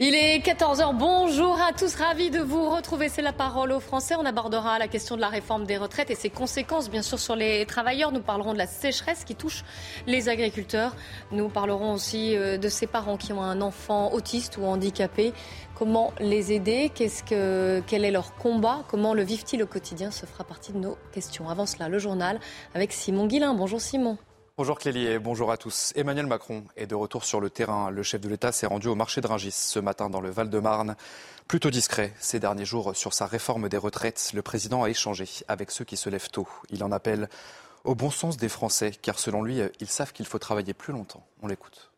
Il est 14h, bonjour à tous, ravi de vous retrouver, c'est La Parole aux Français. On abordera la question de la réforme des retraites et ses conséquences bien sûr sur les travailleurs. Nous parlerons de la sécheresse qui touche les agriculteurs. Nous parlerons aussi de ces parents qui ont un enfant autiste ou handicapé. Comment les aider ? Quel est leur combat ? Comment le vivent-ils au quotidien ? Ça fera partie de nos questions. Avant cela, le journal avec Simon Guillain. Bonjour Simon. Bonjour Clélie et bonjour à tous. Emmanuel Macron est de retour sur le terrain. Le chef de l'État s'est rendu au marché de Rungis ce matin dans le Val-de-Marne. Plutôt discret ces derniers jours sur sa réforme des retraites, le président a échangé avec ceux qui se lèvent tôt. Il en appelle au bon sens des Français, car selon lui, ils savent qu'il faut travailler plus longtemps. On l'écoute.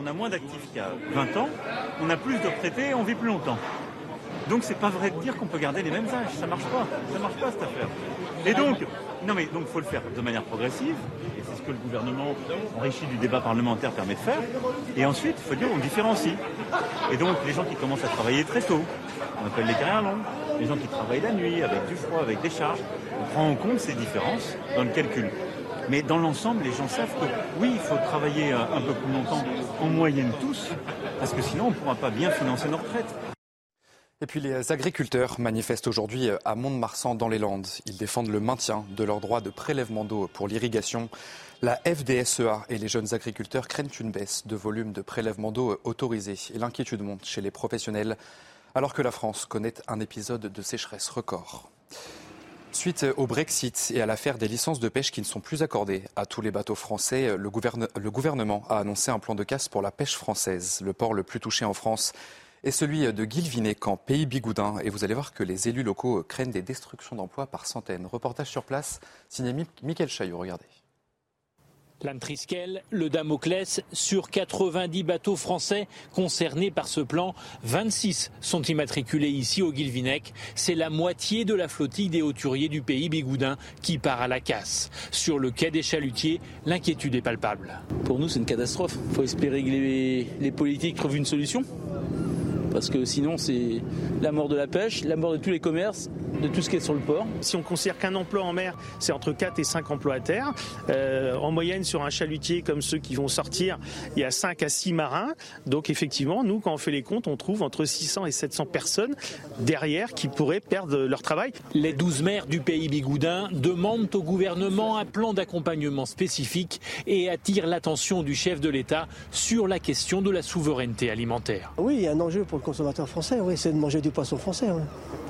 On a moins d'actifs qu'il y a 20 ans, on a plus de retraités et on vit plus longtemps. Donc c'est pas vrai de dire qu'on peut garder les mêmes âges, ça marche pas cette affaire. Et donc faut le faire de manière progressive, et c'est ce que le gouvernement enrichi du débat parlementaire permet de faire, et ensuite il faut dire on différencie. Et donc les gens qui commencent à travailler très tôt, on appelle les carrières longues, les gens qui travaillent la nuit, avec du froid, avec des charges, on prend en compte ces différences dans le calcul. Mais dans l'ensemble, les gens savent que oui, il faut travailler un peu plus longtemps, en moyenne tous, parce que sinon on ne pourra pas bien financer nos retraites. Et puis les agriculteurs manifestent aujourd'hui à Mont-de-Marsan dans les Landes. Ils défendent le maintien de leur droit de prélèvement d'eau pour l'irrigation. La FDSEA et les jeunes agriculteurs craignent une baisse de volume de prélèvement d'eau autorisé. Et l'inquiétude monte chez les professionnels alors que la France connaît un épisode de sécheresse record. Suite au Brexit et à l'affaire des licences de pêche qui ne sont plus accordées à tous les bateaux français, le gouvernement a annoncé un plan de casse pour la pêche française. Le port le plus touché en France et celui de Guilvinec en Pays Bigouden. Et vous allez voir que les élus locaux craignent des destructions d'emplois par centaines. Reportage sur place, signé Michael Chaillot, regardez. L'âme Triskel, le Damoclès, sur 90 bateaux français concernés par ce plan, 26 sont immatriculés ici au Guilvinec. C'est la moitié de la flottille des hauturiers du Pays Bigouden qui part à la casse. Sur le quai des Chalutiers, l'inquiétude est palpable. Pour nous, c'est une catastrophe. Il faut espérer que les politiques trouvent une solution. Parce que sinon, c'est la mort de la pêche, la mort de tous les commerces, de tout ce qui est sur le port. Si on ne considère qu'un emploi en mer, c'est entre 4 et 5 emplois à terre. En moyenne, sur un chalutier comme ceux qui vont sortir, il y a 5 à 6 marins. Donc effectivement, nous, quand on fait les comptes, on trouve entre 600 et 700 personnes derrière qui pourraient perdre leur travail. Les 12 maires du Pays Bigouden demandent au gouvernement un plan d'accompagnement spécifique et attirent l'attention du chef de l'État sur la question de la souveraineté alimentaire. Oui, il y a un enjeu pour le consommateur français, oui, c'est de manger du poisson français. Oui.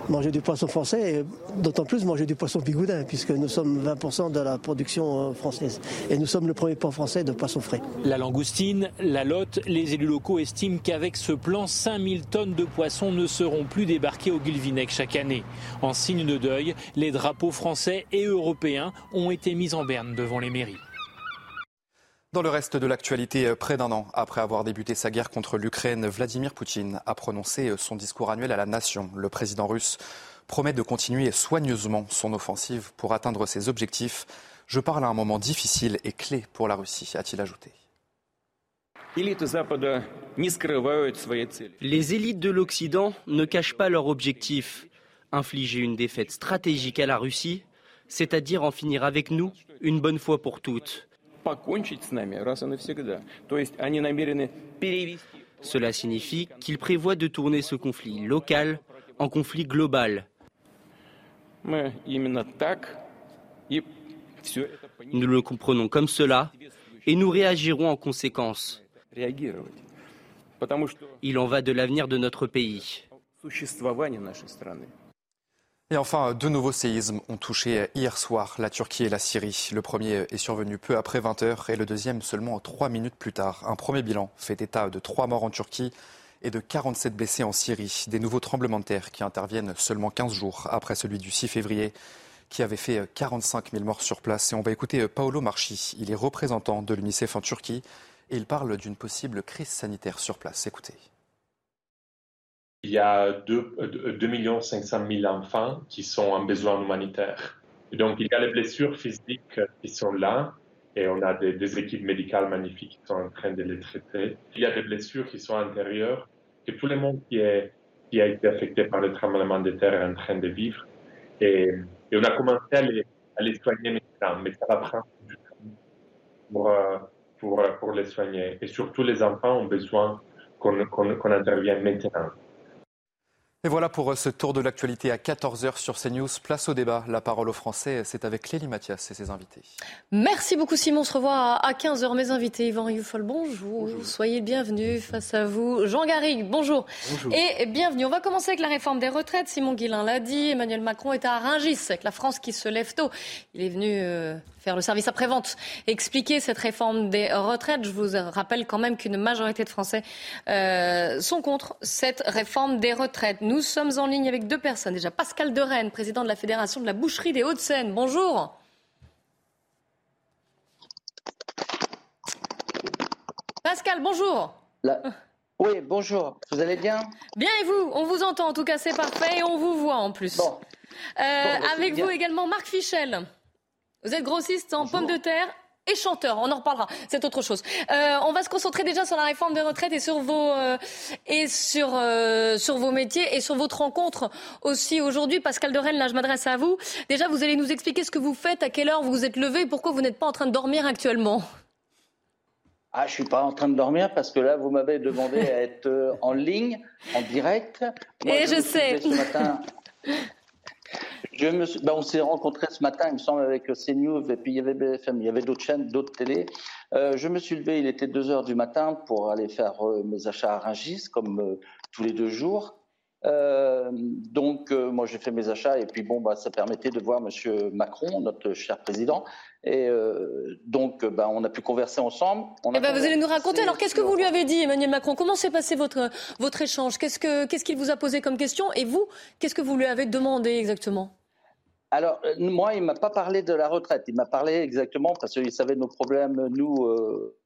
Manger du poisson français, et d'autant plus manger du poisson bigouden, puisque nous sommes 20% de la production française. Et nous sommes le premier port français de poisson frais. La langoustine, la lotte, les élus locaux estiment qu'avec ce plan, 5000 tonnes de poissons ne seront plus débarquées au Guilvinec chaque année. En signe de deuil, les drapeaux français et européens ont été mis en berne devant les mairies. Dans le reste de l'actualité, près d'1 an après avoir débuté sa guerre contre l'Ukraine, Vladimir Poutine a prononcé son discours annuel à la nation. Le président russe promet de continuer soigneusement son offensive pour atteindre ses objectifs. Je parle à un moment difficile et clé pour la Russie, a-t-il ajouté. Les élites de l'Occident ne cachent pas leur objectif. Infliger une défaite stratégique à la Russie, c'est-à-dire en finir avec nous une bonne fois pour toutes. Cela signifie qu'ils prévoient de tourner ce conflit local en conflit global. Nous le comprenons comme cela et nous réagirons en conséquence. Il en va de l'avenir de notre pays. Et enfin, deux nouveaux séismes ont touché hier soir la Turquie et la Syrie. Le premier est survenu peu après 20h et le deuxième seulement 3 minutes plus tard. Un premier bilan fait état de 3 morts en Turquie et de 47 blessés en Syrie. Des nouveaux tremblements de terre qui interviennent seulement 15 jours après celui du 6 février qui avait fait 45 000 morts sur place. Et on va écouter Paolo Marchi, il est représentant de l'UNICEF en Turquie et il parle d'une possible crise sanitaire sur place. Écoutez. Il y a 2,5 millions d'enfants qui sont en besoin humanitaire. Et donc, il y a les blessures physiques qui sont là et on a des équipes médicales magnifiques qui sont en train de les traiter. Il y a des blessures qui sont intérieures que tout le monde qui a été affecté par le tremblement de terre est en train de vivre. Et on a commencé à les soigner maintenant, mais ça va prendre du temps pour les soigner. Et surtout, les enfants ont besoin qu'on intervient maintenant. Et voilà pour ce tour de l'actualité à 14h sur CNews. Place au débat. La parole aux Français, c'est avec Clélie Mathias et ses invités. Merci beaucoup Simon. On se revoit à 15h. Mes invités, Yvan Rioufol, bonjour. Bonjour. Soyez bienvenue face à vous. Jean Garrigues, bonjour. Bonjour. Et bienvenue. On va commencer avec la réforme des retraites. Simon Guillain l'a dit. Emmanuel Macron est à Rungis, avec la France qui se lève tôt. Il est venu faire le service après-vente, expliquer cette réforme des retraites. Je vous rappelle quand même qu'une majorité de Français sont contre cette réforme des retraites. Nous sommes en ligne avec deux personnes. Déjà, Pascal Dorenne, président de la Fédération de la boucherie des Hauts-de-Seine. Bonjour. Pascal, bonjour. Oui, bonjour. Vous allez bien ? Bien et vous ? On vous entend en tout cas, c'est parfait. Et on vous voit en plus. Bon. Avec vous également, Marc Fichel. Vous êtes grossiste en pommes de terre et chanteur. On en reparlera, c'est autre chose. On va se concentrer déjà sur la réforme des retraites et sur vos métiers et sur votre rencontre aussi aujourd'hui. Pascal Dorenne, là, je m'adresse à vous. Déjà, vous allez nous expliquer ce que vous faites, à quelle heure vous vous êtes levé et pourquoi vous n'êtes pas en train de dormir actuellement. Ah, je ne suis pas en train de dormir parce que là, vous m'avez demandé à être en ligne, en direct. Moi, et je sais. Ce matin... on s'est rencontrés ce matin, il me semble, avec CNews, et puis il y avait BFM, il y avait d'autres chaînes, d'autres télés. Je me suis levé, il était 2h du matin pour aller faire mes achats à Rungis, comme tous les deux jours. Donc, moi, j'ai fait mes achats, et puis ça permettait de voir M. Macron, notre cher président. Et donc, on a pu converser ensemble. Vous allez nous raconter. Alors, qu'est-ce que vous lui avez dit, Emmanuel Macron ? Comment s'est passé votre échange ? Qu'est-ce qu'il vous a posé comme question ? Et vous, qu'est-ce que vous lui avez demandé exactement ? Alors, moi, il ne m'a pas parlé de la retraite. Il m'a parlé exactement, parce qu'il savait nos problèmes, nous,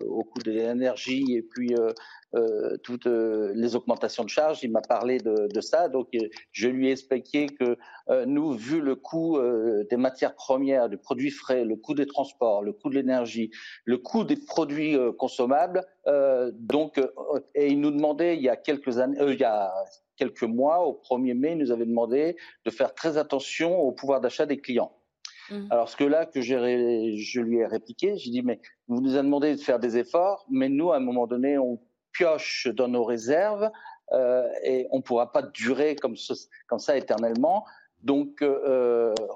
au coût de l'énergie et puis toutes les augmentations de charges. Il m'a parlé de ça. Donc, je lui ai expliqué que nous, vu le coût des matières premières, des produits frais, le coût des transports, le coût de l'énergie, le coût des produits consommables, et il nous demandait il y a quelques années... Quelques mois, au 1er mai, il nous avait demandé de faire très attention au pouvoir d'achat des clients. Mmh. Alors, je lui ai répliqué, j'ai dit, mais vous nous avez demandé de faire des efforts, mais nous, à un moment donné, on pioche dans nos réserves et on ne pourra pas durer comme ça éternellement. Donc,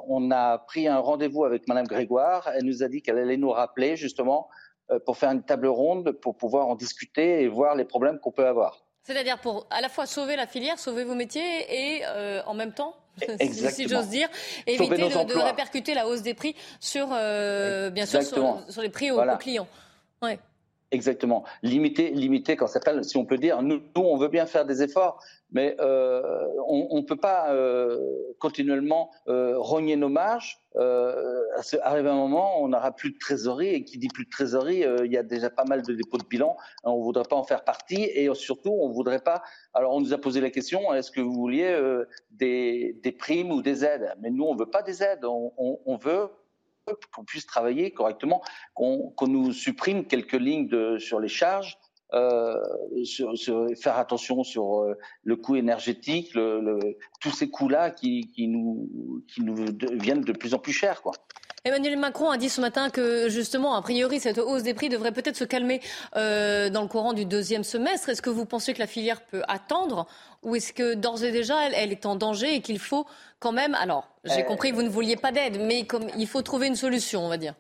on a pris un rendez-vous avec Mme Grégoire. Elle nous a dit qu'elle allait nous rappeler, justement, pour faire une table ronde, pour pouvoir en discuter et voir les problèmes qu'on peut avoir. C'est-à-dire pour à la fois sauver la filière, sauver vos métiers et en même temps, si j'ose dire, éviter de répercuter la hausse des prix sur les prix aux clients. Ouais. Exactement. Limiter quand ça s'appelle, si on peut dire, nous on veut bien faire des efforts, mais on ne peut pas continuellement rogner nos marges. Arrive un moment, on n'aura plus de trésorerie, et qui dit plus de trésorerie, il y a déjà pas mal de dépôts de bilan, on ne voudrait pas en faire partie, et surtout, on ne voudrait pas... Alors, on nous a posé la question, est-ce que vous vouliez des primes ou des aides ? Mais nous, on ne veut pas des aides, on veut... qu'on puisse travailler correctement, qu'on nous supprime quelques lignes sur les charges, faire attention sur le coût énergétique, tous ces coûts-là qui nous viennent de plus en plus chers, quoi. Emmanuel Macron a dit ce matin que, justement, a priori, cette hausse des prix devrait peut-être se calmer dans le courant du 2e semestre. Est-ce que vous pensez que la filière peut attendre ou est-ce que, d'ores et déjà, elle est en danger et qu'il faut quand même... Alors, j'ai compris que vous ne vouliez pas d'aide, mais il faut trouver une solution, on va dire.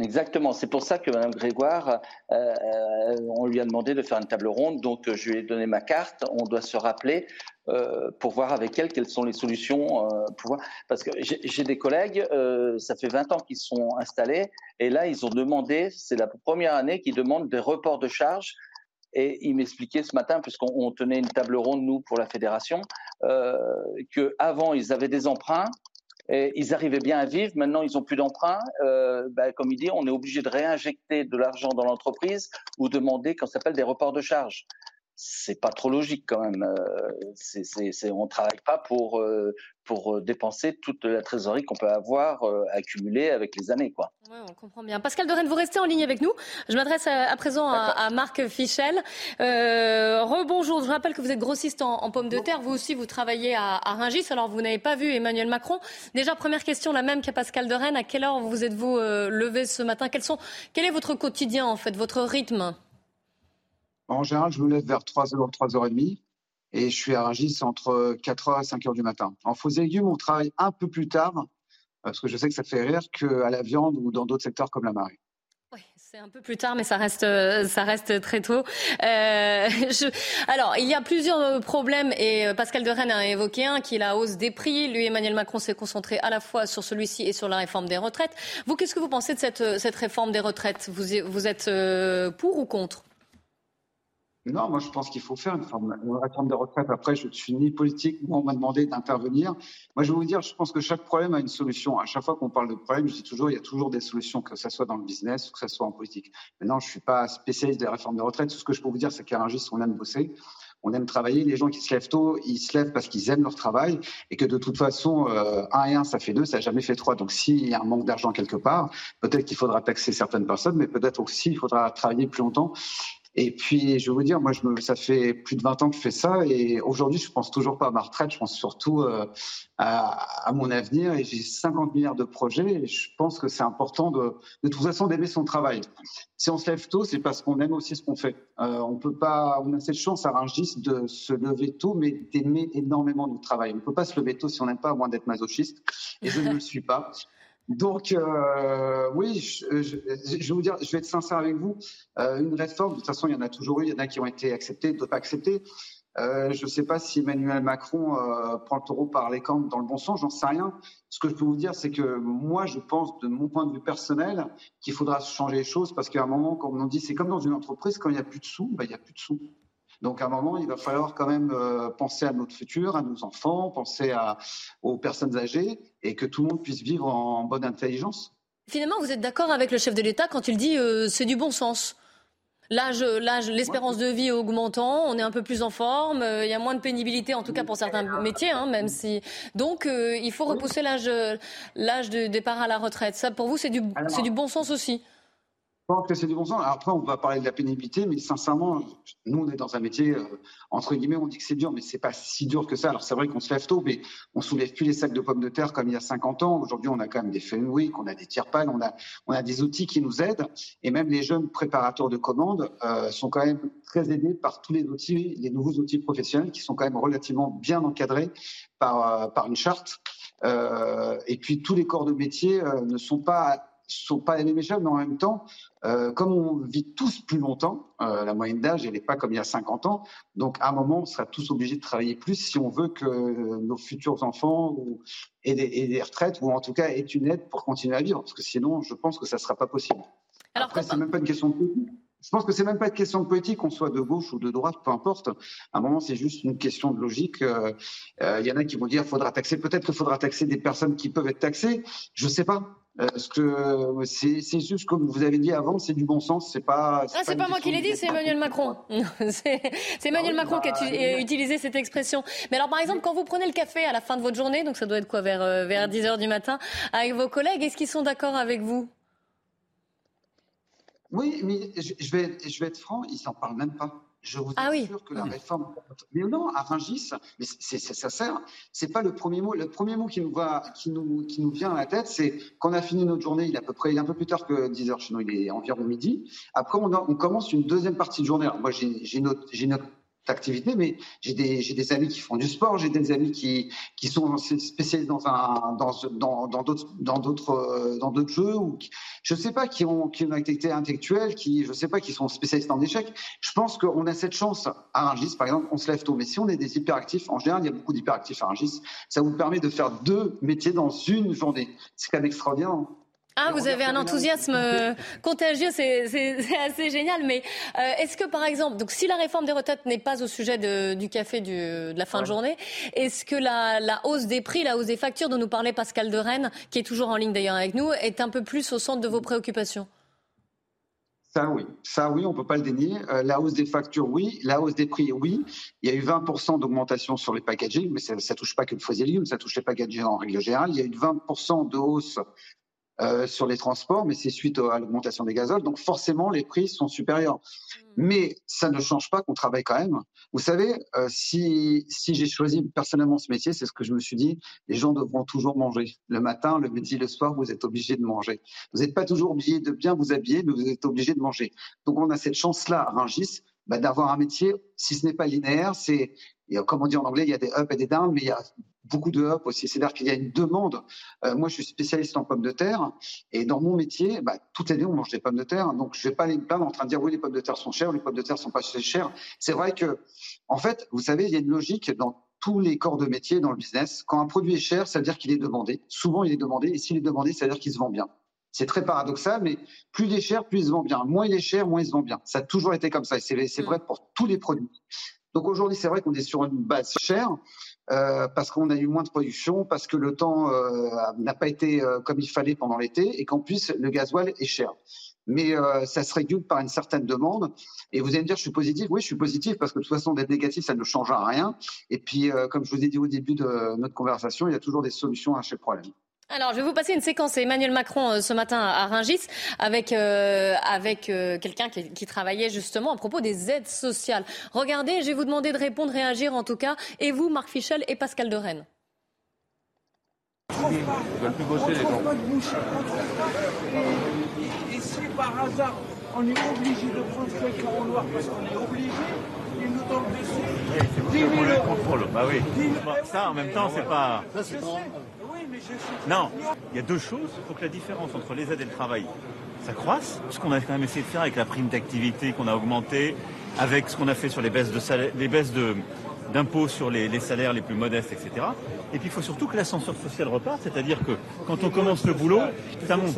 Exactement. C'est pour ça que Mme Grégoire, on lui a demandé de faire une table ronde. Donc, je lui ai donné ma carte. On doit se rappeler... pour voir avec elle quelles sont les solutions. Parce que j'ai des collègues, ça fait 20 ans qu'ils sont installés, et là, ils ont demandé, c'est la première année qu'ils demandent des reports de charges. Et ils m'expliquaient ce matin, puisqu'on tenait une table ronde, nous, pour la fédération, qu'avant, ils avaient des emprunts, et ils arrivaient bien à vivre, maintenant ils n'ont plus d'emprunt. Comme il dit, on est obligé de réinjecter de l'argent dans l'entreprise ou demander, qu'on s'appelle, des reports de charges. C'est pas trop logique quand même. On travaille pas pour dépenser toute la trésorerie qu'on peut avoir accumulée avec les années, quoi. Ouais, on comprend bien. Pascal Dorenne, vous restez en ligne avec nous. Je m'adresse à présent à Marc Fichel. Rebonjour. Je rappelle que vous êtes grossiste en pommes de terre. Vous aussi, vous travaillez à Rungis. Alors, vous n'avez pas vu Emmanuel Macron. Déjà, première question, la même qu'à Pascal Dorenne. À quelle heure vous êtes-vous levé ce matin ? Quel est votre quotidien, en fait, votre rythme ? En général, je me lève vers 3h, 3h30 et je suis à Rungis entre 4h et 5h du matin. En faux et légumes, on travaille un peu plus tard, parce que je sais que ça fait rire, qu'à la viande ou dans d'autres secteurs comme la marée. Oui, c'est un peu plus tard, mais ça reste très tôt. Alors, il y a plusieurs problèmes et Pascal Dorenne a évoqué un, qui est la hausse des prix. Lui, Emmanuel Macron s'est concentré à la fois sur celui-ci et sur la réforme des retraites. Vous, qu'est-ce que vous pensez de cette réforme des retraites ? Vous êtes pour ou contre ? Non, moi je pense qu'il faut faire une réforme des retraites. Après, je ne suis ni politique, ni on m'a demandé d'intervenir. Moi, je vais vous dire, je pense que chaque problème a une solution. À chaque fois qu'on parle de problème, je dis toujours, il y a toujours des solutions, que ce soit dans le business ou que ce soit en politique. Maintenant, je ne suis pas spécialiste des réformes des retraites. Tout ce que je peux vous dire, c'est qu'à Rungis, on aime bosser, on aime travailler. Les gens qui se lèvent tôt, ils se lèvent parce qu'ils aiment leur travail et que de toute façon, 1 et 1, ça fait 2, ça n'a jamais fait 3. Donc, s'il y a un manque d'argent quelque part, peut-être qu'il faudra taxer certaines personnes, mais peut-être aussi il faudra travailler plus longtemps. Et puis, je vais vous dire, moi, ça fait plus de 20 ans que je fais ça et aujourd'hui, je ne pense toujours pas à ma retraite, je pense surtout à mon avenir et j'ai 50 milliards de projets et je pense que c'est important de toute façon d'aimer son travail. Si on se lève tôt, c'est parce qu'on aime aussi ce qu'on fait. On a cette chance à Rungis de se lever tôt, mais d'aimer énormément notre travail. On ne peut pas se lever tôt si on n'aime pas, à moins d'être masochiste et je ne le suis pas. Donc, oui, je vais vous dire, je vais être sincère avec vous. Une réforme, de toute façon, il y en a toujours eu. Il y en a qui ont été acceptés, d'autres pas acceptés. Je ne sais pas si Emmanuel Macron prend le taureau par les cornes dans le bon sens, j'en sais rien. Ce que je peux vous dire, c'est que moi, je pense, de mon point de vue personnel, qu'il faudra changer les choses parce qu'à un moment, comme on dit, c'est comme dans une entreprise, quand il n'y a plus de sous, ben, il n'y a plus de sous. Donc, à un moment, il va falloir quand même penser à notre futur, à nos enfants, penser aux personnes âgées et que tout le monde puisse vivre en bonne intelligence. Finalement, vous êtes d'accord avec le chef de l'État quand il dit c'est du bon sens. L'âge, l'espérance de vie augmentant, on est un peu plus en forme, il y a moins de pénibilité, en tout cas pour certains métiers, hein, même si. Donc, il faut repousser l'âge de départ à la retraite. Ça, pour vous, c'est du bon sens aussi. Je pense que c'est du bon sens. Alors après, on va parler de la pénibilité, mais sincèrement, nous, on est dans un métier, entre guillemets, on dit que c'est dur, mais c'est pas si dur que ça. Alors c'est vrai qu'on se lève tôt, mais on soulève plus les sacs de pommes de terre comme il y a 50 ans. Aujourd'hui, on a quand même des Fenwick, on a des tire-pales, on a des outils qui nous aident. Et même les jeunes préparateurs de commandes sont quand même très aidés par tous les outils, les nouveaux outils professionnels qui sont quand même relativement bien encadrés par une charte. Et puis, tous les corps de métier ne sont pas méchants, mais en même temps, comme on vit tous plus longtemps, la moyenne d'âge, elle n'est pas comme il y a 50 ans, donc à un moment, on sera tous obligés de travailler plus si on veut que nos futurs enfants aient des retraites, ou en tout cas aient une aide pour continuer à vivre, parce que sinon, je pense que ça ne sera pas possible. Alors, après, c'est même pas une question de politique. Je pense que c'est même pas une question de politique, qu'on soit de gauche ou de droite, peu importe. À un moment, c'est juste une question de logique. Il y en a qui vont dire faudra taxer. Peut-être qu'il faudra taxer des personnes qui peuvent être taxées. Je sais pas. Parce que c'est juste comme vous avez dit avant, c'est du bon sens. C'est pas moi qui l'ai dit, c'est Emmanuel Macron. C'est Emmanuel Macron qui a utilisé cette expression. Mais alors, par exemple, quand vous prenez le café à la fin de votre journée, donc ça doit être quoi, vers 10h du matin, avec vos collègues, est-ce qu'ils sont d'accord avec vous ? Oui, mais je vais être franc, ils s'en parlent même pas. Je vous assure que la réforme... Mais non, à Rungis, mais c'est sincère, c'est pas le premier mot. Le premier mot qui nous vient à la tête, c'est qu'on a fini notre journée, il est un peu plus tard que 10h chez nous, il est environ midi. Après, on commence une deuxième partie de journée. Alors, moi, j'ai une autre activité, mais j'ai des amis qui font du sport, j'ai des amis qui sont spécialisés dans d'autres jeux, ou je sais pas, qui ont une activité intellectuelle, qui sont spécialistes en échecs. Je pense qu'on a cette chance à Rungis, par exemple, on se lève tôt, mais si on est des hyperactifs, en général, il y a beaucoup d'hyperactifs à Rungis, ça vous permet de faire 2 métiers dans une journée. C'est quand même extraordinaire. Ah, vous avez un enthousiasme contagieux, c'est assez génial. Mais est-ce que, par exemple, donc si la réforme des retraites n'est pas au sujet du café de la fin de journée, est-ce que la hausse des prix, la hausse des factures dont nous parlait Pascal Dorenne, qui est toujours en ligne d'ailleurs avec nous, est un peu plus au centre de vos préoccupations ? Ça oui, on peut pas le dénier. La hausse des factures, oui. La hausse des prix, oui. Il y a eu 20% d'augmentation sur les packaging, mais ça touche pas que le foyer légumes, ça touche les packaging en règle générale. Il y a eu 20% de hausse sur les transports, mais c'est suite à l'augmentation des gazoles. Donc forcément, les prix sont supérieurs. Mais ça ne change pas qu'on travaille quand même. Vous savez, si j'ai choisi personnellement ce métier, c'est ce que je me suis dit, les gens devront toujours manger. Le matin, le midi, le soir, vous êtes obligés de manger. Vous n'êtes pas toujours obligés de bien vous habiller, mais vous êtes obligés de manger. Donc on a cette chance-là à Rungis d'avoir un métier, si ce n'est pas linéaire, c'est, comme on dit en anglais, il y a des ups et des downs, mais il y a beaucoup de up aussi, c'est-à-dire qu'il y a une demande. Moi, je suis spécialiste en pommes de terre et dans mon métier, toute l'année, on mange des pommes de terre. Donc, je ne vais pas aller me plaindre en train de dire oui, les pommes de terre sont chères, les pommes de terre ne sont pas chères. C'est vrai que, en fait, vous savez, il y a une logique dans tous les corps de métier dans le business. Quand un produit est cher, ça veut dire qu'il est demandé. Souvent, il est demandé et s'il est demandé, ça veut dire qu'il se vend bien. C'est très paradoxal, mais plus il est cher, plus il se vend bien. Moins il est cher, moins il se vend bien. Ça a toujours été comme ça et c'est vrai pour tous les produits. Donc aujourd'hui, c'est vrai qu'on est sur une base chère parce qu'on a eu moins de production, parce que le temps n'a pas été comme il fallait pendant l'été et qu'en plus, le gasoil est cher. Mais ça se régule par une certaine demande. Et vous allez me dire, je suis positif. Oui, je suis positif parce que de toute façon, d'être négatif, ça ne change à rien. Et puis, comme je vous ai dit au début de notre conversation, il y a toujours des solutions à chaque problème. Alors, je vais vous passer une séquence. Emmanuel Macron, ce matin à Rungis, avec quelqu'un qui travaillait justement à propos des aides sociales. Regardez, je vais vous demander de répondre, réagir en tout cas. Et vous, Marc Fichel et Pascal Dorenne. Ils veulent plus bosser, les gens. Et si par hasard, on est obligé de prendre 5 euros noirs parce qu'on est obligé, ils nous tombent dessus. Oui, c'est pour le contrôle. Bah oui. Ça, en même temps, c'est pas... Ça, c'est bon. Non, il y a deux choses. Il faut que la différence entre les aides et le travail, ça croisse. Ce qu'on a quand même essayé de faire avec la prime d'activité qu'on a augmentée, avec ce qu'on a fait sur les baisses de salaire, les baisses d'impôts sur les salaires les plus modestes, etc. Et puis il faut surtout que l'ascenseur social reparte, c'est-à-dire que quand on commence le boulot, ça monte.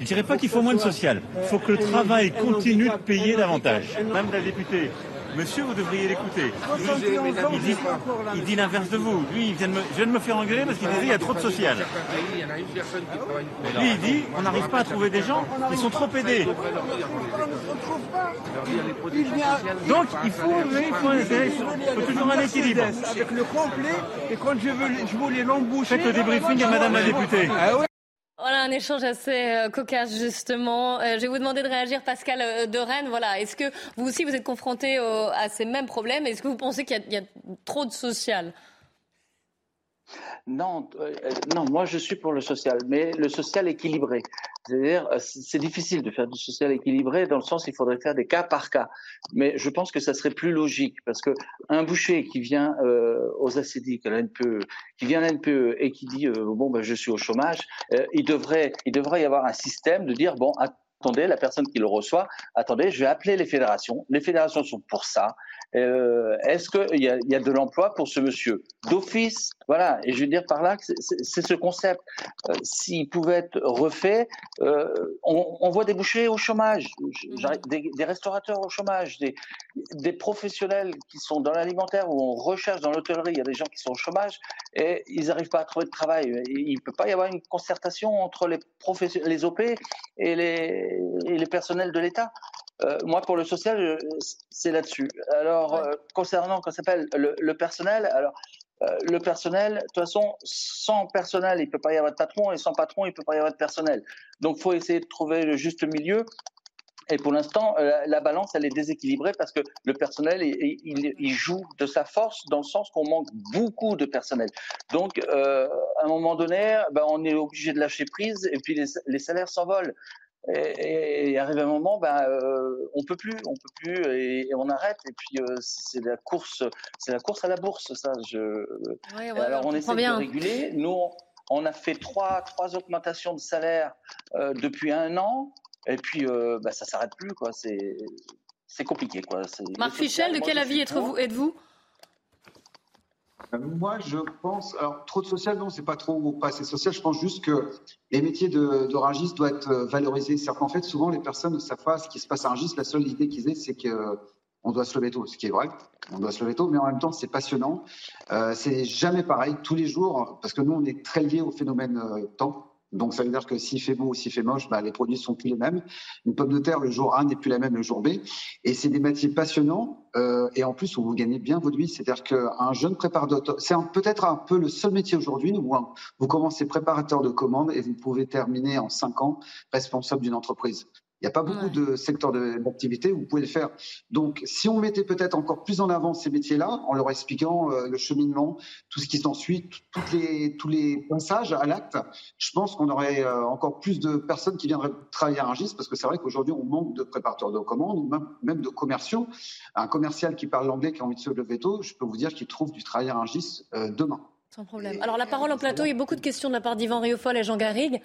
Je dirais pas qu'il faut moins de social. Il faut que le travail continue de payer davantage. Même la députée. Monsieur, vous devriez l'écouter. Il dit l'inverse de vous. Lui, il vient de me faire engueuler parce qu'il disait il y a trop de social. Lui, il dit on n'arrive pas à trouver des gens, ils sont trop aidés. Donc, il faut toujours un équilibre. Avec le complet, et quand je voulais l'emboucher... Faites le débriefing à madame la députée. Voilà un échange assez cocasse justement. Je vais vous demander de réagir, Pascal Dorenne. Voilà, est-ce que vous aussi vous êtes confronté à ces mêmes problèmes? Est-ce que vous pensez qu'il y a trop de social? Non, moi je suis pour le social, mais le social équilibré. C'est-à-dire, c'est difficile de faire du social équilibré dans le sens il faudrait faire des cas par cas. Mais je pense que ça serait plus logique parce que un boucher qui vient aux assédiques, qui vient à l'ANPE et qui dit je suis au chômage, il devrait y avoir un système de dire attendez, la personne qui le reçoit, je vais appeler les fédérations. Les fédérations sont pour ça. Est-ce qu'il y a de l'emploi pour ce monsieur d'office? Voilà, et je veux dire par là que c'est ce concept. S'il pouvait être refait, on voit des bouchers au chômage, des restaurateurs au chômage, des professionnels qui sont dans l'alimentaire ou on recherche dans l'hôtellerie, il y a des gens qui sont au chômage et ils n'arrivent pas à trouver de travail. Il ne peut pas y avoir une concertation entre les OP et les personnels de l'État. Moi, pour le social, c'est là-dessus. Alors, concernant le personnel, le personnel, de toute façon, sans personnel, il ne peut pas y avoir de patron, et sans patron, il ne peut pas y avoir de personnel. Donc, il faut essayer de trouver le juste milieu. Et pour l'instant, la balance, elle est déséquilibrée parce que le personnel, il joue de sa force dans le sens qu'on manque beaucoup de personnel. Donc, à un moment donné, on est obligé de lâcher prise et puis les salaires s'envolent. Et arrive un moment, on peut plus, et on arrête. Et puis c'est la course à la bourse, ça. Alors on essaie de réguler. Nous, on a fait trois augmentations de salaire depuis un an, et puis ça s'arrête plus, quoi. C'est compliqué, quoi. Marc Fichel, de quel avis êtes-vous ? Moi, je pense... Alors, trop de social, non, c'est pas trop ou pas assez social. Je pense juste que les métiers de Rungis doivent être valorisés. C'est-à-dire qu'en fait, souvent, les personnes ne savent pas ce qui se passe à Rungis. La seule idée qu'ils aient, c'est qu'on doit se lever tôt, ce qui est vrai. On doit se lever tôt, mais en même temps, c'est passionnant. C'est jamais pareil, tous les jours, parce que nous, on est très liés au phénomène temps. Donc, ça veut dire que s'il fait beau ou s'il fait moche, les produits ne sont plus les mêmes. Une pomme de terre, le jour A n'est plus la même le jour B. Et c'est des métiers passionnants. Et en plus, où vous gagnez bien votre vie. C'est-à-dire qu'un jeune préparateur, c'est peut-être un peu le seul métier aujourd'hui où vous commencez préparateur de commandes et vous pouvez terminer en 5 ans responsable d'une entreprise. Il n'y a pas beaucoup de secteurs d'activité où vous pouvez le faire. Donc, si on mettait peut-être encore plus en avant ces métiers-là, en leur expliquant le cheminement, tout ce qui s'ensuit, tous les passages à l'acte, je pense qu'on aurait encore plus de personnes qui viendraient travailler à Rungis, parce que c'est vrai qu'aujourd'hui, on manque de préparateurs de commandes, même de commerciaux. Un commercial qui parle l'anglais, qui a envie de se lever tôt, je peux vous dire qu'il trouve du travail à Rungis demain. Sans problème. Alors la parole en plateau, il y a beaucoup de questions de la part d'Yvan Rioufol et Jean Garrigues.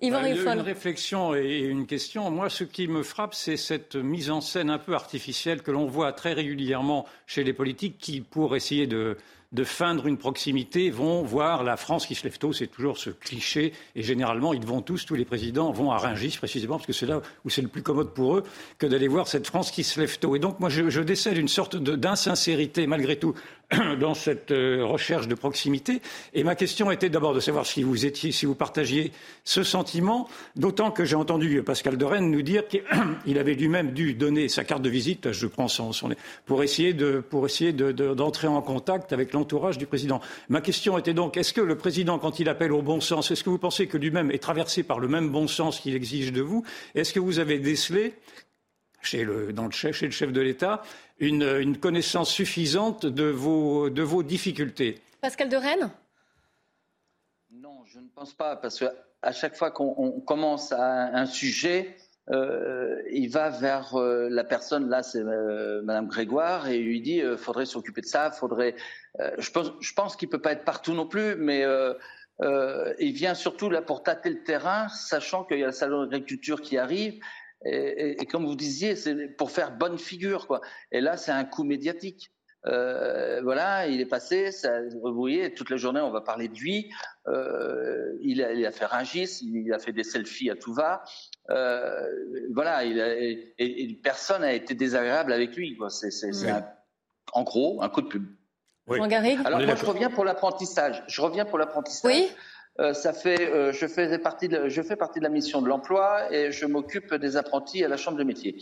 Yvan Rioufol. Il y a une réflexion et une question. Moi, ce qui me frappe, c'est cette mise en scène un peu artificielle que l'on voit très régulièrement chez les politiques qui, pour essayer de feindre une proximité, vont voir la France qui se lève tôt. C'est toujours ce cliché. Et généralement, ils vont tous les présidents vont à Rungis, précisément, parce que c'est là où c'est le plus commode pour eux, que d'aller voir cette France qui se lève tôt. Et donc, moi, je décèle une sorte d'insincérité, malgré tout, dans cette recherche de proximité. Et ma question était d'abord de savoir si vous partagiez ce sentiment, d'autant que j'ai entendu Pascal Dorenne nous dire qu'il avait lui-même dû donner sa carte de visite, je prends son pour essayer de d'entrer en contact avec l'entourage du président. Ma question était donc, est-ce que le président, quand il appelle au bon sens, est-ce que vous pensez que lui-même est traversé par le même bon sens qu'il exige de vous? Est-ce que vous avez décelé chez le chef de l'État, une connaissance suffisante de vos difficultés? Pascal Dorenne? Non, je ne pense pas, parce qu'à chaque fois qu'on commence à un sujet, il va vers la personne, là c'est Mme Grégoire, et lui dit faudrait s'occuper de ça, faudrait... je pense qu'il ne peut pas être partout non plus, mais... il vient surtout là pour tâter le terrain, sachant qu'il y a le salon d'agriculture qui arrive... Et comme vous disiez, c'est pour faire bonne figure, quoi. Et là, c'est un coup médiatique. Voilà, il est passé, ça, vous voyez, toute la journée, on va parler de lui. Il a fait Rungis, il a fait des selfies à tout va. Voilà, et personne n'a été désagréable avec lui, quoi. En gros, un coup de pub. Oui. Alors moi, je reviens pour l'apprentissage. Oui. Je fais partie de la mission de l'emploi et je m'occupe des apprentis à la chambre de métier.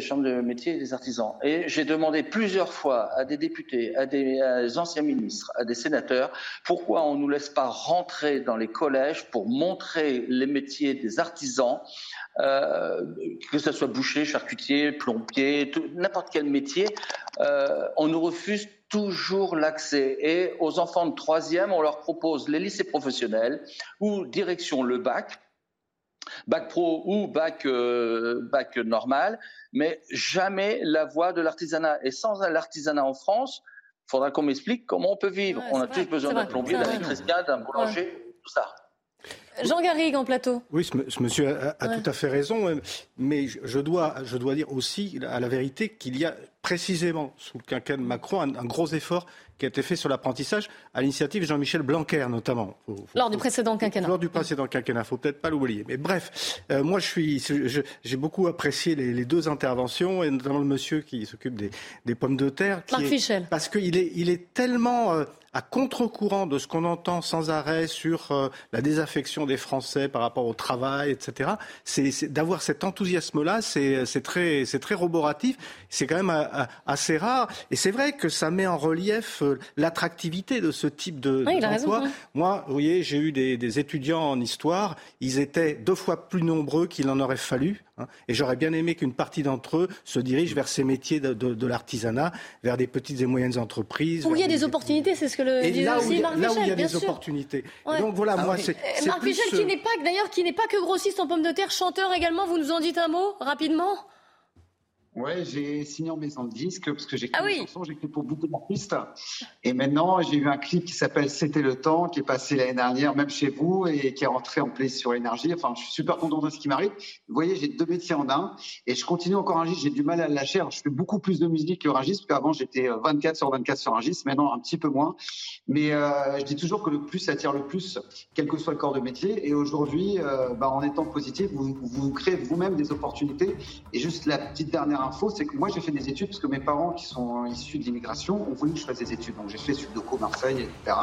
Chambre de métier des artisans. Et j'ai demandé plusieurs fois à des députés, à des anciens ministres, à des sénateurs, pourquoi on nous laisse pas rentrer dans les collèges pour montrer les métiers des artisans, que ce soit boucher, charcutier, plombier, n'importe quel métier, on nous refuse toujours l'accès. Et aux enfants de 3e, on leur propose les lycées professionnels ou direction le bac pro ou bac normal, mais jamais la voie de l'artisanat. Et sans l'artisanat en France, il faudra qu'on m'explique comment on peut vivre. Ouais, on a tous besoin d'un plombier, d'un électricien, d'un boulanger, tout ça. Jean Garrigues en plateau. Oui, ce monsieur a tout à fait raison, mais je dois dire aussi à la vérité qu'il y a précisément sous le quinquennat de Macron un gros effort qui a été fait sur l'apprentissage à l'initiative de Jean-Michel Blanquer notamment. Lors du précédent quinquennat, faut peut-être pas l'oublier. Mais bref, moi j'ai beaucoup apprécié les deux interventions et notamment le monsieur qui s'occupe des pommes de terre. Marc Fichel. Parce qu'il est tellement... à contre-courant de ce qu'on entend sans arrêt sur la désaffection des Français par rapport au travail, etc. C'est d'avoir cet enthousiasme-là, c'est très roboratif. C'est quand même assez rare. Et c'est vrai que ça met en relief l'attractivité de ce type d'emploi. Raison. Moi, vous voyez, j'ai eu des étudiants en histoire. Ils étaient 2 fois plus nombreux qu'il en aurait fallu. Et j'aurais bien aimé qu'une partie d'entre eux se dirige vers ces métiers de l'artisanat, vers des petites et moyennes entreprises. Où il y a des opportunités, c'est ce que le disait aussi Marc Fichel. Là où il y a des opportunités. Ouais. Donc voilà, moi, c'est Marc Fichel qui n'est pas que grossiste en pommes de terre, chanteur également. Vous nous en dites un mot rapidement? Ouais, j'ai signé en maison de disque parce que j'ai écrit des chansons, j'ai écrit pour beaucoup d'artistes. Et maintenant, j'ai eu un clip qui s'appelle C'était le temps, qui est passé l'année dernière, même chez vous, et qui est rentré en place sur Énergie. Enfin, je suis super content de ce qui m'arrive. Vous voyez, j'ai 2 métiers en un, et je continue encore Rungis. J'ai du mal à le lâcher. Alors, je fais beaucoup plus de musique que Rungis, parce qu'avant, j'étais 24 sur 24 sur Rungis, maintenant un petit peu moins. Mais je dis toujours que le plus attire le plus, quel que soit le corps de métier. Et aujourd'hui, en étant positif, vous créez vous-même des opportunités. Et juste la petite dernière info, c'est que moi j'ai fait des études parce que mes parents qui sont issus de l'immigration ont voulu que je fasse des études. Donc j'ai fait Subdeco, Marseille, etc.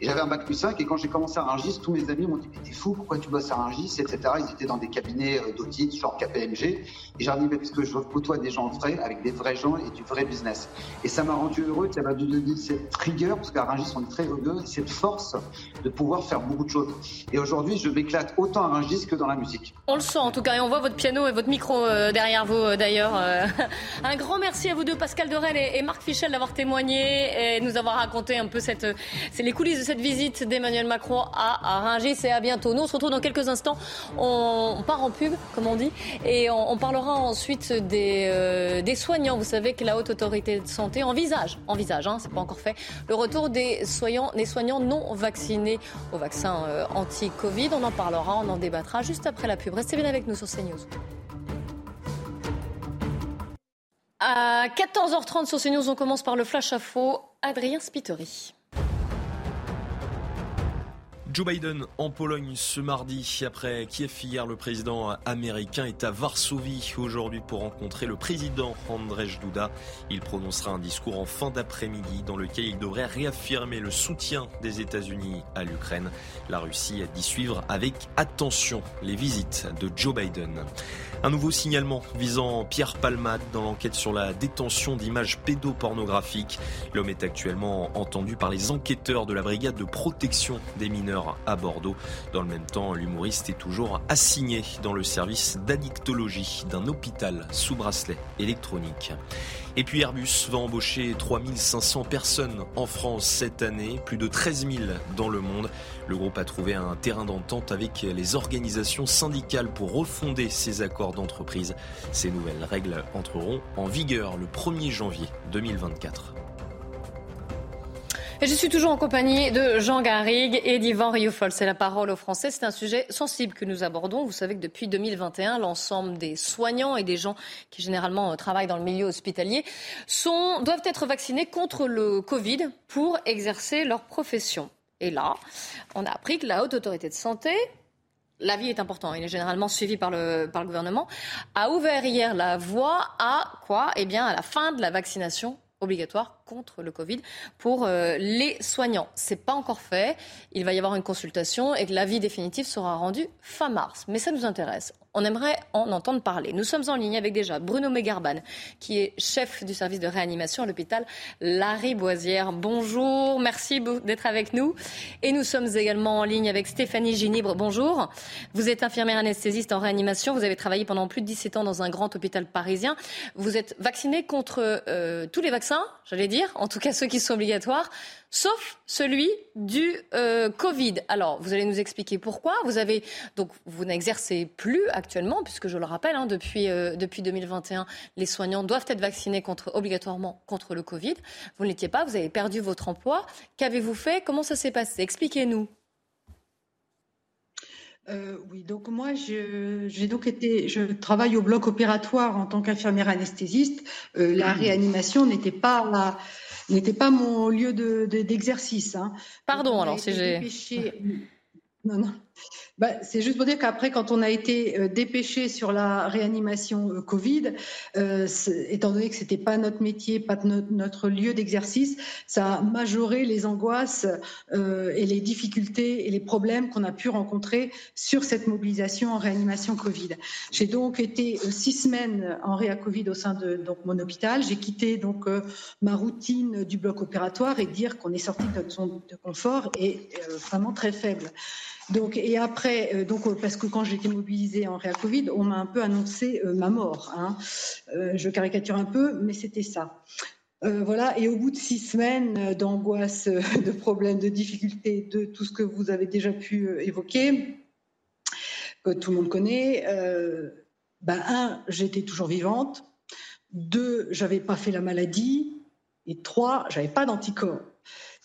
Et j'avais un bac plus 5 et quand j'ai commencé à Rungis, tous mes amis m'ont dit « Mais t'es fou, pourquoi tu bosses à Rungis ?» etc. Ils étaient dans des cabinets d'audit, genre KPMG. Et j'ai dit « Mais parce que je côtoie des gens vrais, avec des vrais gens et du vrai business. » Et ça m'a rendu heureux, ça m'a donné cette rigueur, parce qu'à Rungis on est très rugueux, cette force de pouvoir faire beaucoup de choses. Et aujourd'hui, je m'éclate autant à Rungis que dans la musique. On le sent en tout cas et on voit votre piano et votre micro derrière vous d'ailleurs. Un grand merci à vous deux, Pascal Dorenne et Marc Fichel, d'avoir témoigné et nous avoir raconté un peu c'est les coulisses de cette visite d'Emmanuel Macron à Rungis. Et à bientôt. Nous, on se retrouve dans quelques instants. On part en pub, comme on dit, et on parlera ensuite des soignants. Vous savez que la Haute Autorité de Santé envisage, c'est pas encore fait, le retour des soignants non vaccinés au vaccin anti-Covid. On en parlera, on en débattra juste après la pub. Restez bien avec nous sur CNews. À 14h30 sur CNews, on commence par le flash info. Adrien Spiteri. Joe Biden en Pologne ce mardi. Après Kiev hier, le président américain est à Varsovie aujourd'hui pour rencontrer le président Andrzej Duda. Il prononcera un discours en fin d'après-midi dans lequel il devrait réaffirmer le soutien des États-Unis à l'Ukraine. La Russie a dit suivre avec attention les visites de Joe Biden. Un nouveau signalement visant Pierre Palmade dans l'enquête sur la détention d'images pédopornographiques. L'homme est actuellement entendu par les enquêteurs de la brigade de protection des mineurs à Bordeaux. Dans le même temps, l'humoriste est toujours assigné dans le service d'addictologie d'un hôpital sous bracelet électronique. Et puis Airbus va embaucher 3500 personnes en France cette année, plus de 13 000 dans le monde. Le groupe a trouvé un terrain d'entente avec les organisations syndicales pour refonder ses accords d'entreprise. Ces nouvelles règles entreront en vigueur le 1er janvier 2024. Et je suis toujours en compagnie de Jean Garrigues et d'Yvan Rioufol. C'est la parole aux Français. C'est un sujet sensible que nous abordons. Vous savez que depuis 2021, l'ensemble des soignants et des gens qui généralement travaillent dans le milieu hospitalier doivent être vaccinés contre le Covid pour exercer leur profession. Et là, on a appris que la Haute Autorité de Santé... L'avis est important, il est généralement suivi par le gouvernement, a ouvert hier la voie à quoi ? Eh bien, à la fin de la vaccination obligatoire contre le Covid pour les soignants. C'est pas encore fait. Il va y avoir une consultation et l'avis définitif sera rendu fin mars. Mais ça nous intéresse. On aimerait en entendre parler. Nous sommes en ligne avec déjà Bruno Mégarbane, qui est chef du service de réanimation à l'hôpital Lariboisière. Bonjour, merci d'être avec nous. Et nous sommes également en ligne avec Stéphanie Ginibre. Bonjour. Vous êtes infirmière anesthésiste en réanimation. Vous avez travaillé pendant plus de 17 ans dans un grand hôpital parisien. Vous êtes vaccinée contre tous les vaccins, j'allais dire, en tout cas ceux qui sont obligatoires, sauf celui du Covid. Alors, vous allez nous expliquer pourquoi. Vous n'exercez plus actuellement, puisque je le rappelle, depuis 2021, les soignants doivent être vaccinés obligatoirement contre le Covid. Vous ne l'étiez pas, vous avez perdu votre emploi. Qu'avez-vous fait ? Comment ça s'est passé ? Expliquez-nous. Donc moi, je travaille au bloc opératoire en tant qu'infirmière anesthésiste. La réanimation n'était pas mon lieu d'exercice. Hein. Pardon, alors si j'ai... Non. C'est juste pour dire qu'après, quand on a été dépêché sur la réanimation Covid, étant donné que c'était pas notre métier, pas notre lieu d'exercice, ça a majoré les angoisses et les difficultés et les problèmes qu'on a pu rencontrer sur cette mobilisation en réanimation Covid. J'ai donc été 6 semaines en réa Covid au sein de mon hôpital. J'ai quitté ma routine du bloc opératoire et dire qu'on est sorti de notre zone de confort est vraiment très faible. Après, parce que quand j'ai été mobilisée en réa Covid, on m'a un peu annoncé ma mort. Hein. Je caricature un peu, mais c'était ça. Et au bout de 6 semaines d'angoisse, de problèmes, de difficultés, de tout ce que vous avez déjà pu évoquer, que tout le monde connaît, j'étais toujours vivante. 2, j'avais pas fait la maladie. Et 3, j'avais pas d'anticorps.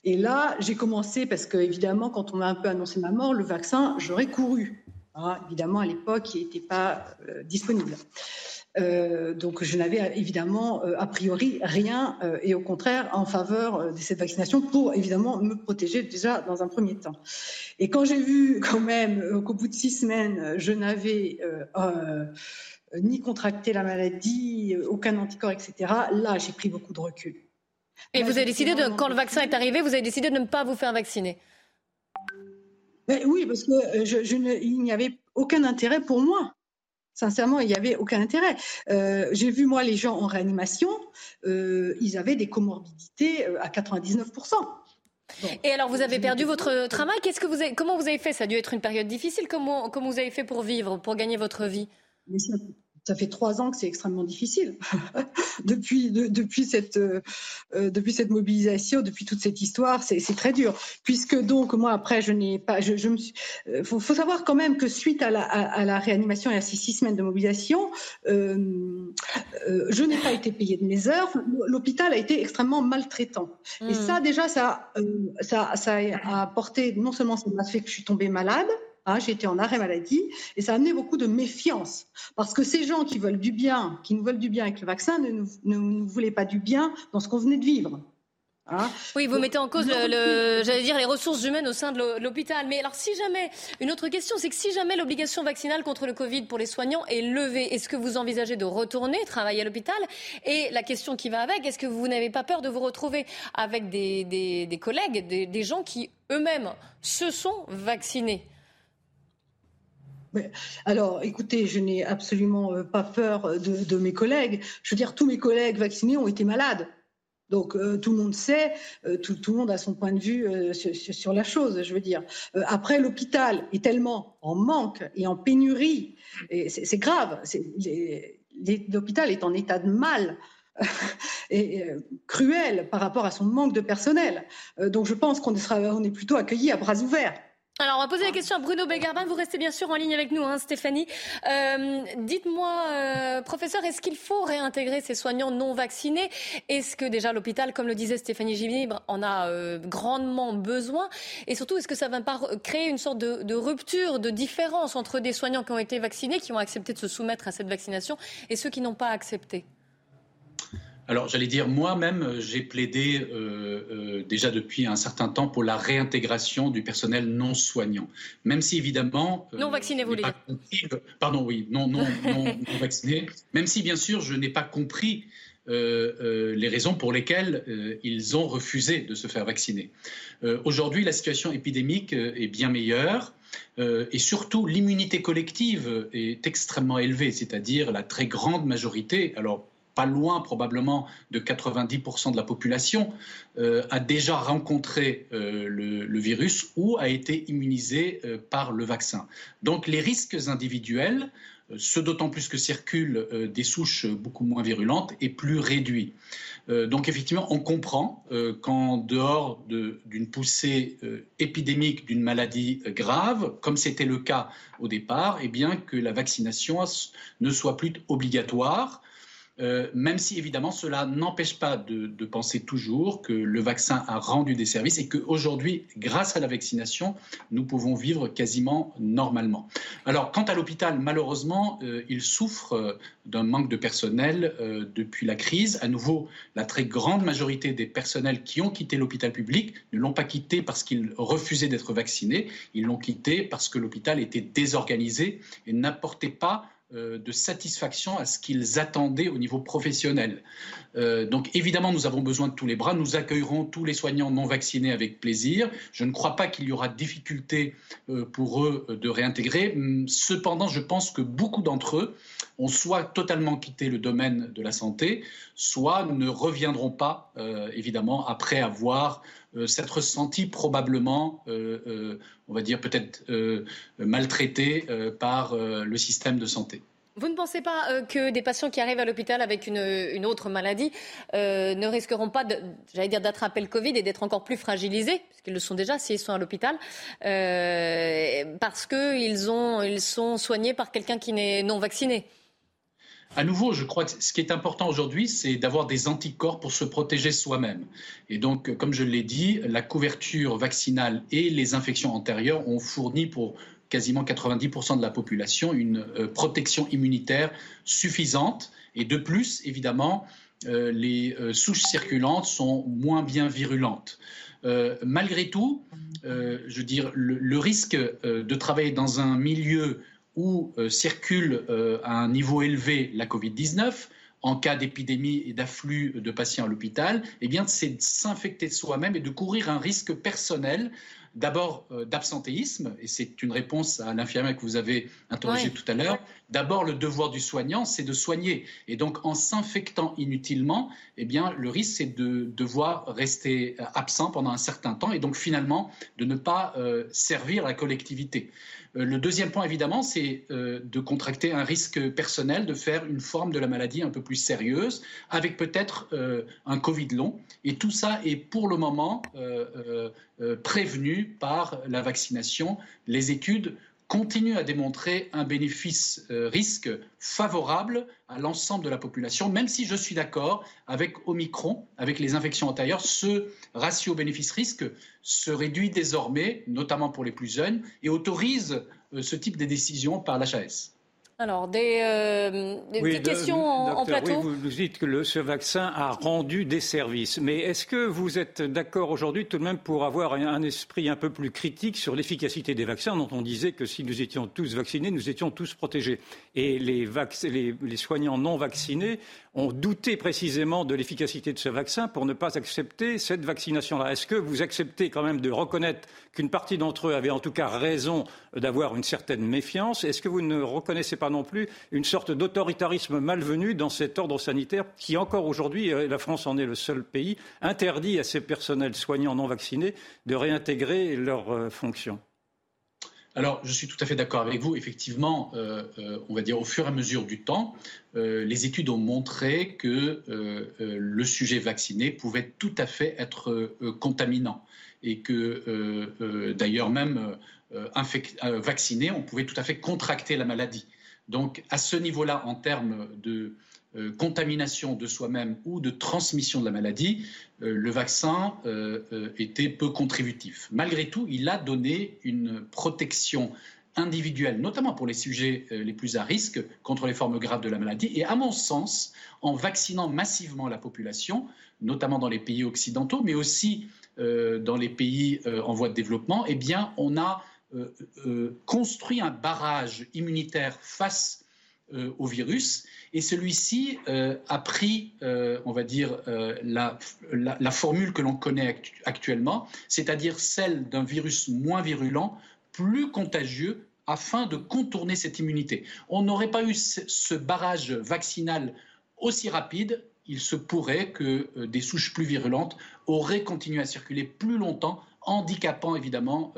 Et là, j'ai commencé, parce qu'évidemment, quand on m'a un peu annoncé ma mort, le vaccin, j'aurais couru. Hein, évidemment, à l'époque, il n'était pas disponible. Donc, je n'avais évidemment, a priori, rien, et au contraire, en faveur de cette vaccination pour, évidemment, me protéger déjà dans un premier temps. Et quand j'ai vu, quand même, qu'au bout de 6 semaines, je n'avais ni contracté la maladie, aucun anticorps, etc. Là, j'ai pris beaucoup de recul. Et là, vous avez décidé, quand le vaccin est arrivé, vous avez décidé de ne pas vous faire vacciner? Ben oui, parce que il n'y avait aucun intérêt pour moi. Sincèrement, il n'y avait aucun intérêt. J'ai vu, moi, les gens en réanimation, ils avaient des comorbidités à 99%. Donc, et alors, vous avez perdu votre travail. Comment vous avez fait? Ça a dû être une période difficile. Comment vous avez fait pour vivre, pour gagner votre vie? Mais ça fait 3 ans que c'est extrêmement difficile. Depuis cette mobilisation, depuis toute cette histoire, c'est très dur. Puisque donc moi après je n'ai pas, je me suis. Faut savoir quand même que suite à la réanimation et à ces 6 semaines de mobilisation, je n'ai pas été payée de mes heures. L'hôpital a été extrêmement maltraitant. Et ça déjà ça a apporté non seulement ça m'a fait que je suis tombée malade. J'étais en arrêt maladie et ça a amené beaucoup de méfiance parce que ces gens qui nous veulent du bien avec le vaccin ne nous voulaient pas du bien dans ce qu'on venait de vivre. Oui, vous mettez en cause les ressources humaines au sein de l'hôpital. Mais alors une autre question, c'est que si jamais l'obligation vaccinale contre le Covid pour les soignants est levée, est-ce que vous envisagez de retourner travailler à l'hôpital? Et la question qui va avec, est-ce que vous n'avez pas peur de vous retrouver avec des collègues, des gens qui eux-mêmes se sont vaccinés? Alors, écoutez, je n'ai absolument pas peur de mes collègues. Je veux dire, tous mes collègues vaccinés ont été malades. Donc, tout le monde sait, tout le monde a son point de vue sur la chose, je veux dire. Après, l'hôpital est tellement en manque et en pénurie. Et c'est grave. L'hôpital est en état de mal. Et cruel par rapport à son manque de personnel. Donc, je pense qu'on est plutôt accueillis à bras ouverts. Alors, on va poser la question à Bruno Mégarbane. Vous restez bien sûr en ligne avec nous, Stéphanie. Dites-moi, professeur, est-ce qu'il faut réintégrer ces soignants non vaccinés? Est-ce que déjà l'hôpital, comme le disait Stéphanie Ginibre, en a grandement besoin? Et surtout, est-ce que ça ne va pas créer une sorte de rupture, de différence entre des soignants qui ont été vaccinés, qui ont accepté de se soumettre à cette vaccination, et ceux qui n'ont pas accepté? Alors, j'allais dire, moi-même, j'ai plaidé déjà depuis un certain temps pour la réintégration du personnel non soignant. Même si, évidemment... non vacciné, vous voulez dire. Pardon, oui, non vacciné. Même si, bien sûr, je n'ai pas compris les raisons pour lesquelles ils ont refusé de se faire vacciner. Aujourd'hui, la situation épidémique est bien meilleure. Et surtout, l'immunité collective est extrêmement élevée, c'est-à-dire la très grande majorité... Alors, pas loin probablement de 90% de la population, a déjà rencontré le virus ou a été immunisé par le vaccin. Donc les risques individuels, ceux d'autant plus que circulent des souches beaucoup moins virulentes, est plus réduit. Donc effectivement, on comprend qu'en dehors d'une poussée épidémique d'une maladie grave, comme c'était le cas au départ, eh bien, que la vaccination ne soit plus obligatoire. Même si, évidemment, cela n'empêche pas de penser toujours que le vaccin a rendu des services et qu'aujourd'hui, grâce à la vaccination, nous pouvons vivre quasiment normalement. Alors, quant à l'hôpital, malheureusement, il souffre d'un manque de personnel depuis la crise. À nouveau, la très grande majorité des personnels qui ont quitté l'hôpital public ne l'ont pas quitté parce qu'ils refusaient d'être vaccinés. Ils l'ont quitté parce que l'hôpital était désorganisé et n'apportait pas de satisfaction à ce qu'ils attendaient au niveau professionnel. Donc évidemment, nous avons besoin de tous les bras. Nous accueillerons tous les soignants non vaccinés avec plaisir. Je ne crois pas qu'il y aura de difficulté pour eux de réintégrer. Cependant, je pense que beaucoup d'entre eux ont soit totalement quitté le domaine de la santé, soit ne reviendront pas, évidemment, après avoir s'être ressenti probablement, on va dire peut-être maltraité par le système de santé. Vous ne pensez pas que des patients qui arrivent à l'hôpital avec une autre maladie ne risqueront pas, d'attraper le Covid et d'être encore plus fragilisés, parce qu'ils le sont déjà s'ils sont à l'hôpital, parce qu'ils sont soignés par quelqu'un qui n'est non vacciné? À nouveau, je crois que ce qui est important aujourd'hui, c'est d'avoir des anticorps pour se protéger soi-même. Et donc, comme je l'ai dit, la couverture vaccinale et les infections antérieures ont fourni pour quasiment 90% de la population une protection immunitaire suffisante. Et de plus, évidemment, les souches circulantes sont moins bien virulentes. Malgré tout, je veux dire, le risque de travailler dans un milieu où circule à un niveau élevé la Covid-19, en cas d'épidémie et d'afflux de patients à l'hôpital, eh bien, c'est de s'infecter de soi-même et de courir un risque personnel, d'abord d'absentéisme, et c'est une réponse à l'infirmière que vous avez interrogée tout à l'heure. D'abord, le devoir du soignant, c'est de soigner. Et donc, en s'infectant inutilement, eh bien, le risque, c'est de devoir rester absent pendant un certain temps et donc, finalement, de ne pas servir la collectivité. Le deuxième point, évidemment, c'est de contracter un risque personnel, de faire une forme de la maladie un peu plus sérieuse, avec peut-être un Covid long. Et tout ça est pour le moment prévenu par la vaccination. Les études continuent à démontrer un bénéfice risque favorable à l'ensemble de la population, même si je suis d'accord avec Omicron, avec les infections antérieures, ce ratio bénéfice-risque se réduit désormais, notamment pour les plus jeunes, et autorise ce type de décision par l'HAS. Alors, des questions docteur, en plateau. Oui, vous nous dites que ce vaccin a rendu des services. Mais est-ce que vous êtes d'accord aujourd'hui tout de même pour avoir un esprit un peu plus critique sur l'efficacité des vaccins dont on disait que si nous étions tous vaccinés, nous étions tous protégés. Et les soignants non vaccinés ont douté précisément de l'efficacité de ce vaccin pour ne pas accepter cette vaccination-là. Est-ce que vous acceptez quand même de reconnaître qu'une partie d'entre eux avait en tout cas raison d'avoir une certaine méfiance? Est-ce que vous ne reconnaissez pas non plus une sorte d'autoritarisme malvenu dans cet ordre sanitaire qui, encore aujourd'hui, la France en est le seul pays, interdit à ses personnels soignants non vaccinés de réintégrer leurs fonctions? Alors, je suis tout à fait d'accord avec vous. Effectivement, on va dire au fur et à mesure du temps, les études ont montré que le sujet vacciné pouvait tout à fait être contaminant et que, d'ailleurs même vacciné, on pouvait tout à fait contracter la maladie. Donc, à ce niveau-là, en termes de contamination de soi-même ou de transmission de la maladie, le vaccin était peu contributif. Malgré tout, il a donné une protection individuelle, notamment pour les sujets les plus à risque, contre les formes graves de la maladie. Et à mon sens, en vaccinant massivement la population, notamment dans les pays occidentaux, mais aussi dans les pays en voie de développement, eh bien, on a construit un barrage immunitaire face au virus et celui-ci a pris, on va dire, la formule que l'on connaît actuellement, c'est-à-dire celle d'un virus moins virulent, plus contagieux, afin de contourner cette immunité. On n'aurait pas eu ce barrage vaccinal aussi rapide, il se pourrait que des souches plus virulentes auraient continué à circuler plus longtemps, handicapant évidemment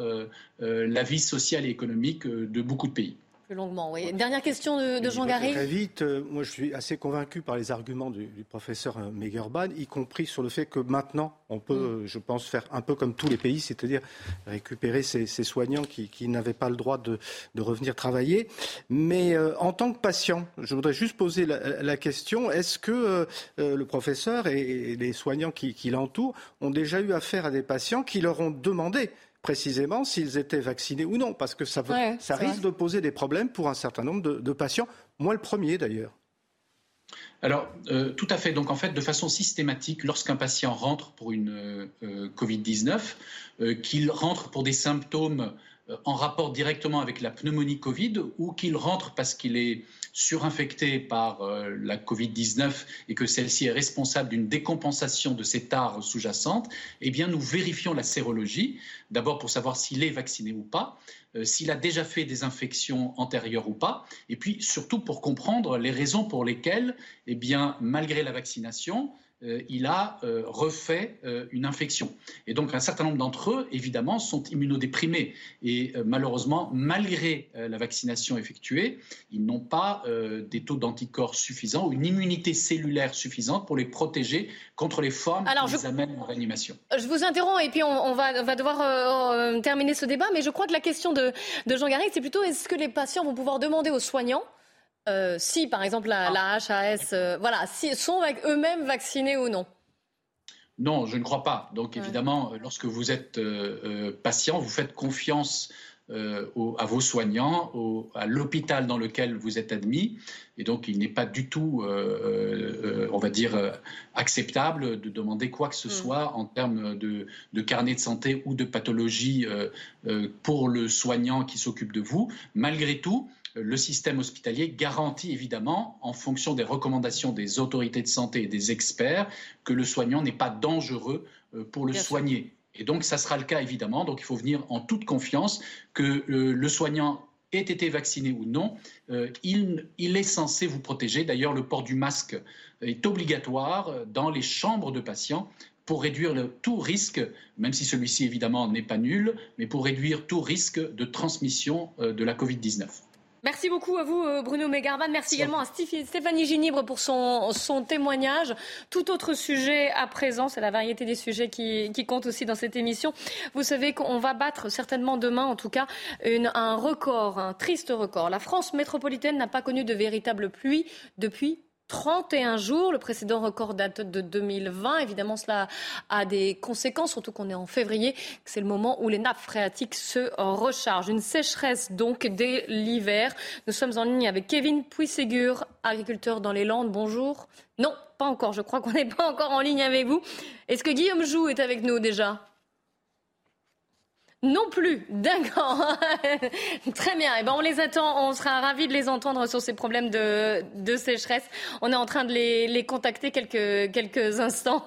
la vie sociale et économique de beaucoup de pays. Plus longuement, oui. Dernière question de Jean Garrigues. Très vite, moi je suis assez convaincu par les arguments du professeur Mégarbane, y compris sur le fait que maintenant on peut, je pense, faire un peu comme tous les pays, c'est-à-dire récupérer ces soignants qui n'avaient pas le droit de revenir travailler. Mais en tant que patient, je voudrais juste poser la question, est-ce que le professeur et les soignants qui l'entourent ont déjà eu affaire à des patients qui leur ont demandé précisément s'ils étaient vaccinés ou non, parce que ça risque de poser des problèmes pour un certain nombre de patients, moi le premier d'ailleurs. Alors, tout à fait. Donc, en fait, de façon systématique, lorsqu'un patient rentre pour une Covid-19, qu'il rentre pour des symptômes en rapport directement avec la pneumonie Covid ou qu'il rentre parce qu'il est surinfecté par la Covid-19 et que celle-ci est responsable d'une décompensation de ses tares sous-jacentes, eh bien, nous vérifions la sérologie, d'abord pour savoir s'il est vacciné ou pas, s'il a déjà fait des infections antérieures ou pas, et puis surtout pour comprendre les raisons pour lesquelles, eh bien, malgré la vaccination, il a refait une infection. Et donc, un certain nombre d'entre eux, évidemment, sont immunodéprimés. Et malheureusement, malgré la vaccination effectuée, ils n'ont pas des taux d'anticorps suffisants ou une immunité cellulaire suffisante pour les protéger contre les formes qui les amènent en réanimation. Je vous interromps et puis on va devoir terminer ce débat. Mais je crois que la question de Jean Garrigues, c'est plutôt est-ce que les patients vont pouvoir demander aux soignants si, par exemple, la HAS, sont eux-mêmes vaccinés ou non? Non, je ne crois pas. Donc, évidemment, lorsque vous êtes patient, vous faites confiance à vos soignants, à l'hôpital dans lequel vous êtes admis. Et donc, il n'est pas du tout, on va dire, acceptable de demander quoi que ce soit en termes de carnet de santé ou de pathologie pour le soignant qui s'occupe de vous. Malgré tout, le système hospitalier garantit évidemment, en fonction des recommandations des autorités de santé et des experts, que le soignant n'est pas dangereux pour le soigner. Et donc, ça sera le cas, évidemment. Donc, il faut venir en toute confiance que le soignant ait été vacciné ou non. Il est censé vous protéger. D'ailleurs, le port du masque est obligatoire dans les chambres de patients pour réduire tout risque, même si celui-ci, évidemment, n'est pas nul, mais pour réduire tout risque de transmission de la Covid-19. Merci beaucoup à vous, Bruno Mégarbane. Merci également à Stéphanie Ginibre pour son témoignage. Tout autre sujet à présent, c'est la variété des sujets qui compte aussi dans cette émission. Vous savez qu'on va battre certainement demain, en tout cas, un record, un triste record. La France métropolitaine n'a pas connu de véritable pluie depuis 31 jours. Le précédent record date de 2020. Évidemment, cela a des conséquences, surtout qu'on est en février. C'est le moment où les nappes phréatiques se rechargent. Une sécheresse donc dès l'hiver. Nous sommes en ligne avec Kevin Puisségur, agriculteur dans les Landes. Bonjour. Non, pas encore. Je crois qu'on n'est pas encore en ligne avec vous. Est-ce que Guillaume Joux est avec nous déjà ? Non plus, d'accord. Très bien. Eh ben on les attend. On sera ravis de les entendre sur ces problèmes de sécheresse. On est en train de les contacter quelques instants.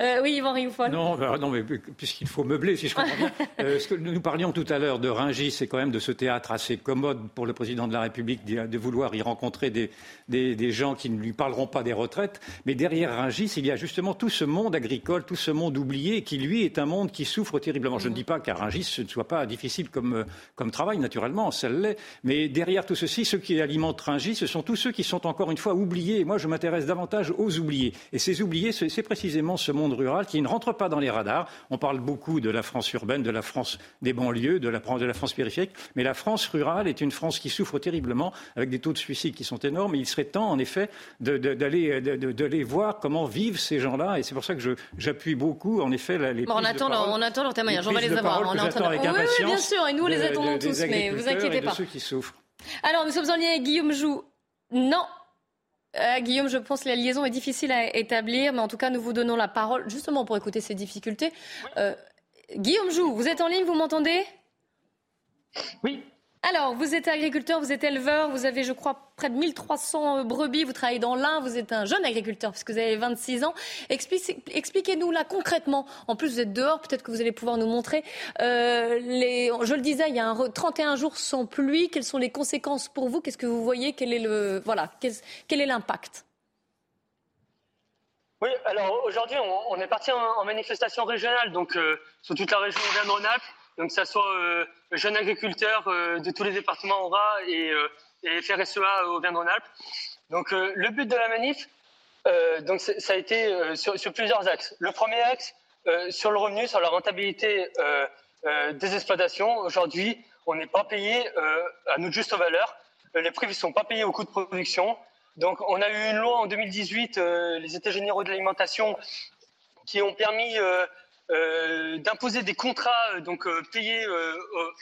Oui, Yvan Rioufol. Non, mais puisqu'il faut meubler, si je comprends bien. Ce que nous parlions tout à l'heure de Rungis et quand même de ce théâtre assez commode pour le président de la République de vouloir y rencontrer des gens qui ne lui parleront pas des retraites. Mais derrière Rungis, il y a justement tout ce monde agricole, tout ce monde oublié, qui lui est un monde qui souffre terriblement. Je ne dis pas qu'à Rungis ce ne soit pas difficile comme travail, naturellement, ça l'est. Mais derrière tout ceci, ceux qui alimentent Rungis, ce sont tous ceux qui sont encore une fois oubliés. Et moi, je m'intéresse davantage aux oubliés. Et ces oubliés, c'est précisément ce monde rural qui ne rentre pas dans les radars. On parle beaucoup de la France urbaine, de la France des banlieues, de la France périphérique. Mais la France rurale est une France qui souffre terriblement, avec des taux de suicide qui sont énormes. Et il serait temps, en effet, d'aller voir comment vivent ces gens-là. Et c'est pour ça que j'appuie beaucoup, en effet, les prises de parole. On attend leur témoignage, on va les avoir. Oui, bien sûr, et nous les attendons tous, mais vous inquiétez pas. Ceux qui souffrent. Alors, nous sommes en lien avec Guillaume Joux. Non, Guillaume, je pense que la liaison est difficile à établir, mais en tout cas, nous vous donnons la parole justement pour écouter ces difficultés. Guillaume Joux, vous êtes en ligne, vous m'entendez ? Oui. Alors, vous êtes agriculteur, vous êtes éleveur, vous avez, je crois, près de 1300 brebis, vous travaillez dans l'Ain, vous êtes un jeune agriculteur puisque vous avez 26 ans. Expliquez-nous là concrètement, en plus vous êtes dehors, peut-être que vous allez pouvoir nous montrer, je le disais, il y a 31 jours sans pluie, quelles sont les conséquences pour vous ? Qu'est-ce que vous voyez ? Quel est l'impact ? Oui, alors aujourd'hui, on est parti en manifestation régionale, donc sur toute la région de Rhône-Alpes. Donc, que ce soit jeunes agriculteurs de tous les départements en RA et FRSEA au Auvergne-Rhône-Alpes. Donc, le but de la manif, ça a été sur plusieurs axes. Le premier axe, sur le revenu, sur la rentabilité des exploitations. Aujourd'hui, on n'est pas payé à notre juste valeur. Les prix ne sont pas payés au coût de production. Donc, on a eu une loi en 2018, les États généraux de l'alimentation, qui ont permis... d'imposer des contrats payés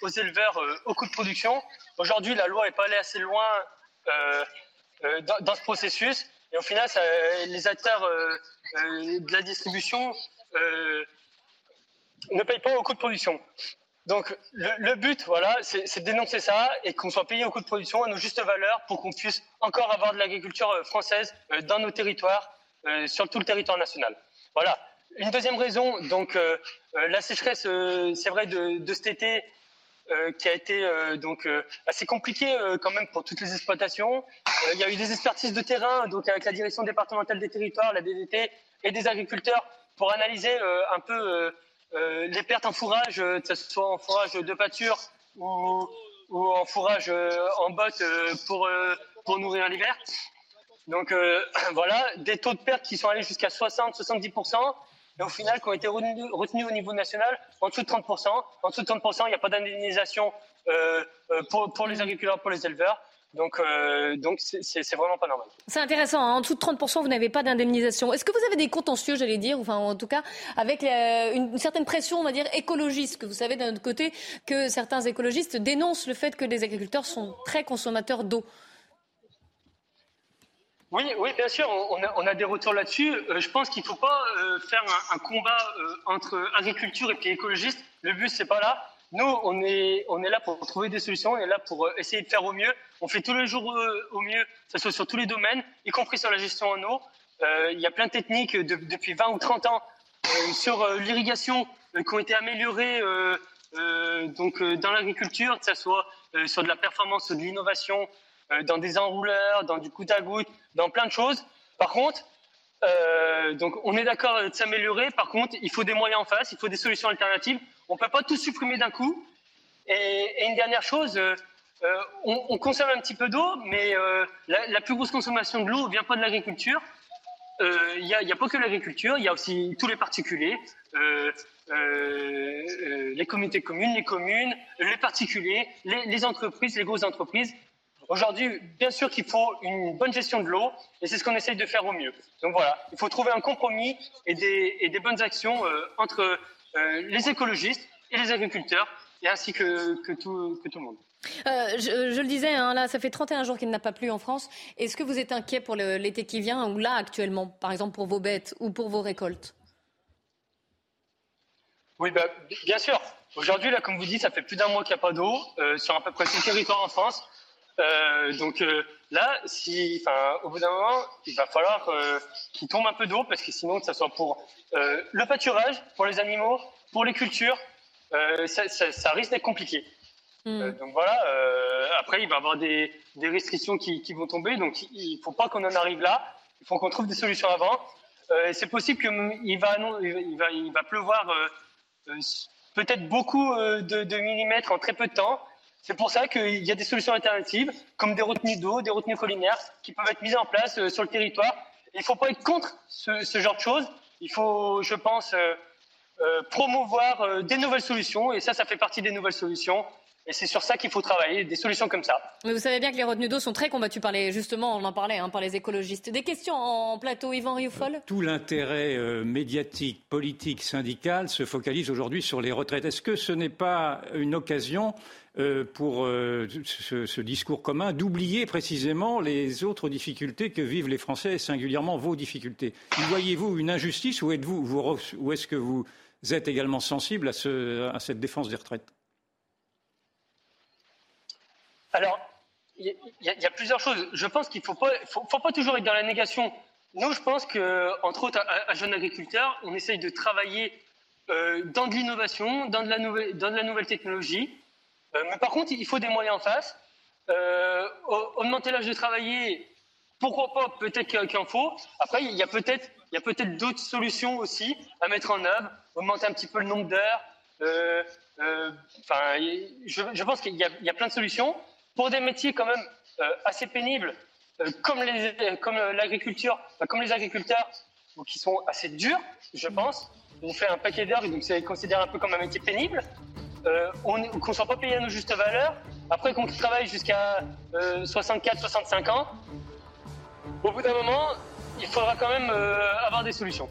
aux éleveurs au coût de production. Aujourd'hui, la loi n'est pas allée assez loin dans ce processus. Et au final, les acteurs de la distribution ne payent pas au coût de production. Donc, le but, voilà, c'est de dénoncer ça et qu'on soit payé au coût de production à nos justes valeurs pour qu'on puisse encore avoir de l'agriculture française dans nos territoires, sur tout le territoire national. Voilà. Une deuxième raison, la sécheresse, c'est vrai, de cet été, qui a été assez compliquée quand même pour toutes les exploitations. Il y a eu des expertises de terrain, donc avec la direction départementale des territoires, la DDT, et des agriculteurs pour analyser un peu les pertes en fourrage, que ce soit en fourrage de pâture ou en fourrage en botte pour nourrir l'hiver. Donc voilà, des taux de perte qui sont allés jusqu'à 60-70%. Et au final, qui ont été retenus au niveau national, en dessous de 30%. En dessous de 30%, il n'y a pas d'indemnisation pour les agriculteurs, pour les éleveurs. Donc c'est vraiment pas normal. C'est intéressant, hein, en dessous de 30%, vous n'avez pas d'indemnisation. Est-ce que vous avez des contentieux, j'allais dire, enfin en tout cas, avec une certaine pression, on va dire, écologiste, que vous savez d'un autre côté, que certains écologistes dénoncent le fait que les agriculteurs sont très consommateurs d'eau. Oui, bien sûr, on a des retours là-dessus. Je pense qu'il ne faut pas faire un combat entre agriculture et puis écologiste. Le but, ce n'est pas là. Nous, on est là pour trouver des solutions, on est là pour essayer de faire au mieux. On fait tous les jours au mieux, que ce soit sur tous les domaines, y compris sur la gestion en eau. Il y a plein de techniques depuis 20 ou 30 ans sur l'irrigation qui ont été améliorées dans l'agriculture, que ce soit sur de la performance ou de l'innovation, dans des enrouleurs, dans du goutte à goutte, dans plein de choses. Par contre, on est d'accord de s'améliorer. Par contre, il faut des moyens en face, il faut des solutions alternatives. On ne peut pas tout supprimer d'un coup. Et une dernière chose, on consomme un petit peu d'eau, mais la plus grosse consommation de l'eau ne vient pas de l'agriculture. Il n'y a pas que l'agriculture, il y a aussi tous les particuliers, les communautés de communes, les particuliers, les entreprises, les grosses entreprises. Aujourd'hui, bien sûr qu'il faut une bonne gestion de l'eau, et c'est ce qu'on essaye de faire au mieux. Donc voilà, il faut trouver un compromis et des bonnes actions entre les écologistes et les agriculteurs, et ainsi que tout le monde. Je le disais, là, ça fait 31 jours qu'il n'a pas plu en France. Est-ce que vous êtes inquiet pour l'été qui vient, ou là actuellement, par exemple pour vos bêtes ou pour vos récoltes? Oui, bien sûr. Aujourd'hui, là, comme vous dites, ça fait plus d'un mois qu'il n'y a pas d'eau sur à peu près tout le territoire en France. Là, au bout d'un moment, il va falloir qu'il tombe un peu d'eau, parce que sinon, que ce soit pour le pâturage, pour les animaux, pour les cultures, ça risque d'être compliqué. Donc voilà, après il va y avoir des restrictions qui vont tomber, donc il ne faut pas qu'on en arrive là, il faut qu'on trouve des solutions avant. C'est possible qu'il va pleuvoir peut-être beaucoup de millimètres en très peu de temps. C'est pour ça qu'il y a des solutions alternatives, comme des retenues d'eau, des retenues collinaires, qui peuvent être mises en place sur le territoire. Il ne faut pas être contre ce genre de choses, il faut, je pense, promouvoir des nouvelles solutions, et ça fait partie des nouvelles solutions. Et c'est sur ça qu'il faut travailler, des solutions comme ça. Mais vous savez bien que les retenues d'eau sont très combattues par par les écologistes. Des questions en plateau, Yvan Rioufol ? Tout l'intérêt médiatique, politique, syndical se focalise aujourd'hui sur les retraites. Est-ce que ce n'est pas une occasion pour ce discours commun d'oublier précisément les autres difficultés que vivent les Français, et singulièrement vos difficultés ? Y voyez-vous une injustice, ou est-ce que vous êtes également sensible à cette défense des retraites ? Alors, il y a plusieurs choses. Je pense qu'il ne faut pas toujours être dans la négation. Nous, je pense qu'entre autres, à Jeunes Agriculteurs, on essaye de travailler dans de l'innovation, dans de la nouvelle technologie. Mais par contre, il faut des moyens en face. Augmenter l'âge de travailler, pourquoi pas, peut-être qu'il en faut. Après, il y a peut-être d'autres solutions aussi à mettre en œuvre, augmenter un petit peu le nombre d'heures. Je pense qu'il y a plein de solutions. Pour des métiers quand même assez pénibles, comme les agriculteurs, qui sont assez durs, je pense. On fait un paquet d'heures, donc c'est considéré un peu comme un métier pénible. Qu'on ne soit pas payé à nos justes valeurs. Après, qu'on travaille jusqu'à 64, 65 ans, au bout d'un moment, il faudra quand même avoir des solutions.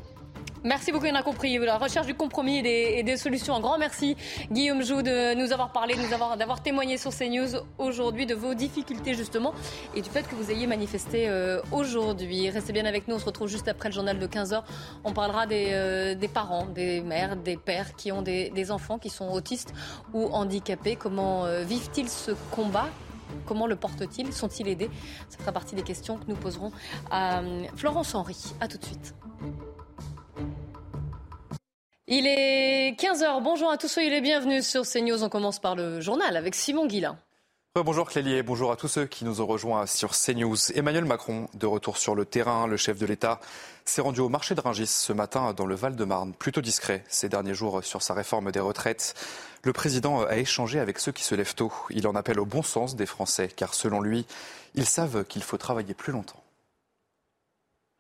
Merci beaucoup, on a compris. La recherche du compromis et des solutions. Un grand merci, Guillaume Joux, de nous avoir parlé, d'avoir témoigné sur CNews aujourd'hui de vos difficultés, justement, et du fait que vous ayez manifesté aujourd'hui. Restez bien avec nous, on se retrouve juste après le journal de 15h. On parlera des parents, des mères, des pères qui ont des enfants qui sont autistes ou handicapés. Comment vivent-ils ce combat ? Comment le portent-ils ? Sont-ils aidés ? Ça fera partie des questions que nous poserons à Florence Henry. À tout de suite. Il est 15h, bonjour à tous, soyez les bienvenus sur CNews. On commence par le journal avec Simon Guillain. Bonjour Clélie et bonjour à tous ceux qui nous ont rejoints sur CNews. Emmanuel Macron, de retour sur le terrain, le chef de l'État s'est rendu au marché de Rungis ce matin dans le Val-de-Marne, plutôt discret ces derniers jours sur sa réforme des retraites. Le président a échangé avec ceux qui se lèvent tôt. Il en appelle au bon sens des Français, car selon lui, ils savent qu'il faut travailler plus longtemps.